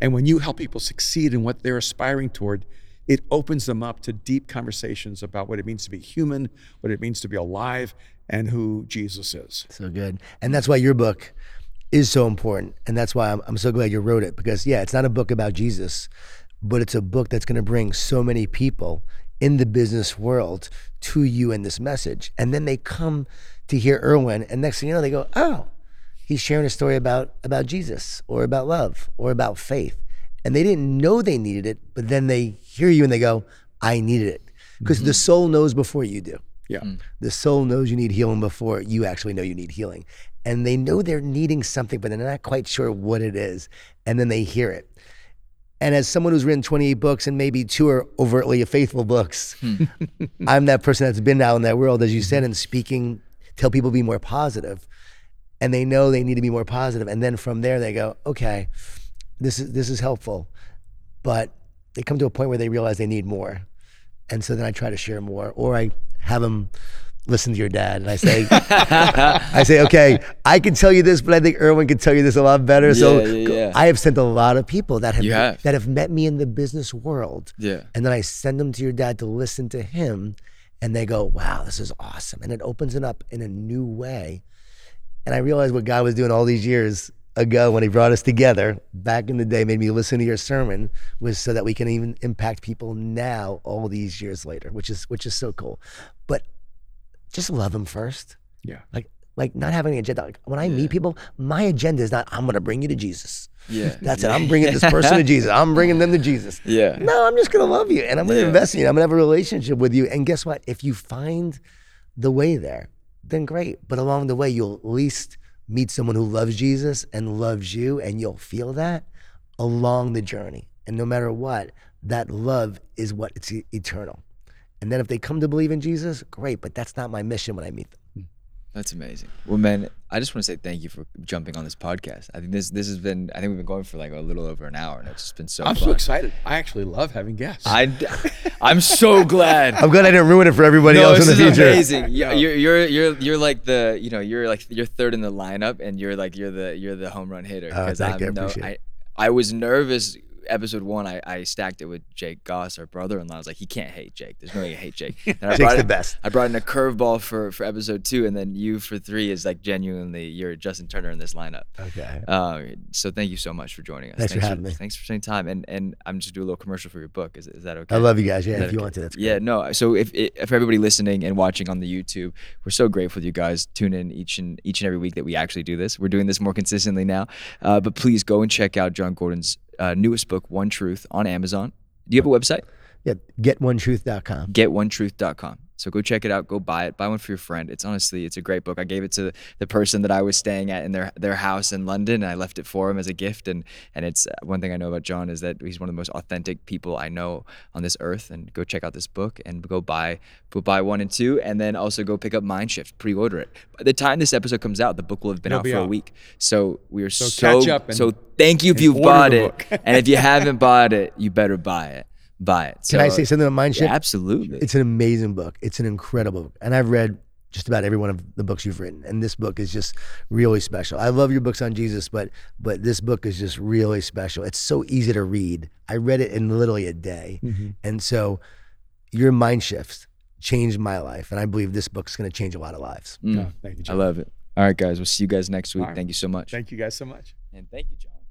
And when you help people succeed in what they're aspiring toward, it opens them up to deep conversations about what it means to be human, what it means to be alive, and who Jesus is. So good. And that's why your book is so important. And that's why I'm so glad you wrote it, because yeah, it's not a book about Jesus, but it's a book that's gonna bring so many people in the business world to you in this message. And then they come to hear Erwin, and next thing you know, they go, oh, he's sharing a story about Jesus, or about love, or about faith. And they didn't know they needed it, but then they hear you and they go, I needed it. Because the soul knows before you do. Yeah. The soul knows you need healing before you actually know you need healing. And they know they're needing something, but they're not quite sure what it is. And then they hear it. And as someone who's written 28 books and maybe 2 are overtly faithful books, I'm that person that's been out in that world, as you said, and speaking, tell people to be more positive. And they know they need to be more positive. And then from there they go, okay, this is helpful. But they come to a point where they realize they need more. And so then I try to share more, or I have them listen to your dad. And I say, okay, I can tell you this, but I think Erwin can tell you this a lot better. Yeah, so I have sent a lot of people that have met me in the business world. Yeah. And then I send them to your dad to listen to him, and they go, wow, this is awesome. And it opens it up in a new way. And I realized what God was doing all these years ago when he brought us together back in the day, made me listen to your sermon, was so that we can even impact people now all these years later, which is so cool. But just love him first. Yeah. Like not having an agenda. Like when I meet people, my agenda is not, I'm gonna bring you to Jesus. Yeah. That's it. I'm bringing this person to Jesus. I'm bringing them to Jesus. Yeah. No, I'm just gonna love you, and I'm gonna invest in you. I'm gonna have a relationship with you. And guess what? If you find the way there, then great. But along the way, you'll at least meet someone who loves Jesus and loves you, and you'll feel that along the journey. And no matter what, that love is what it's eternal. And then if they come to believe in Jesus, great, but that's not my mission when I meet them. That's amazing. Well, man, I just want to say thank you for jumping on this podcast. I think this has been, I think we've been going for like a little over an hour, and it's just been so fun. I'm so excited. I actually love having guests. I'm so glad. I'm glad I didn't ruin it for everybody else in the future. No, this is amazing. You're like the, you're third in the lineup, and you're the home run hitter. Oh, thank you. I was nervous. Episode 1, I stacked it with Jake Goss, our brother-in-law. I was like, he can't hate Jake. There's no way you hate Jake. Jake's the best. I brought in a curveball for episode 2, and then you for 3 is like genuinely, you're Justin Turner in this lineup. Okay. So thank you so much for joining us. Thanks for having me. Thanks for spending time. And I'm just doing a little commercial for your book. Is that okay? I love you guys. Yeah, if you want to, that's cool. Yeah, no. So if everybody listening and watching on the YouTube, we're so grateful you guys tune in each and every week that we actually do this. We're doing this more consistently now. But please go and check out Jon Gordon's newest book, One Truth, on Amazon. Do you have a website? Yeah, getonetruth.com. Getonetruth.com. So go check it out. Go buy it. Buy one for your friend. It's a great book. I gave it to the person that I was staying at in their house in London, and I left it for him as a gift. And it's one thing I know about Jon is that he's one of the most authentic people I know on this earth. And go check out this book, and go buy 1 and 2, and then also go pick up Mind Shift. Pre-order it. By the time this episode comes out, the book will have been out for a week. So we are catch up so thank you if you've bought it, and if you haven't bought it, you better buy it. So, can I say something about Mind Shift? Yeah, absolutely. It's an amazing book. It's an incredible book. And I've read just about every one of the books you've written. And this book is just really special. I love your books on Jesus, but this book is just really special. It's so easy to read. I read it in literally a day. Mm-hmm. And so your mind shifts changed my life. And I believe this book's going to change a lot of lives. Mm. Oh, thank you, Jon. I love it. All right, guys. We'll see you guys next week. Right. Thank you so much. Thank you guys so much. And thank you, Jon.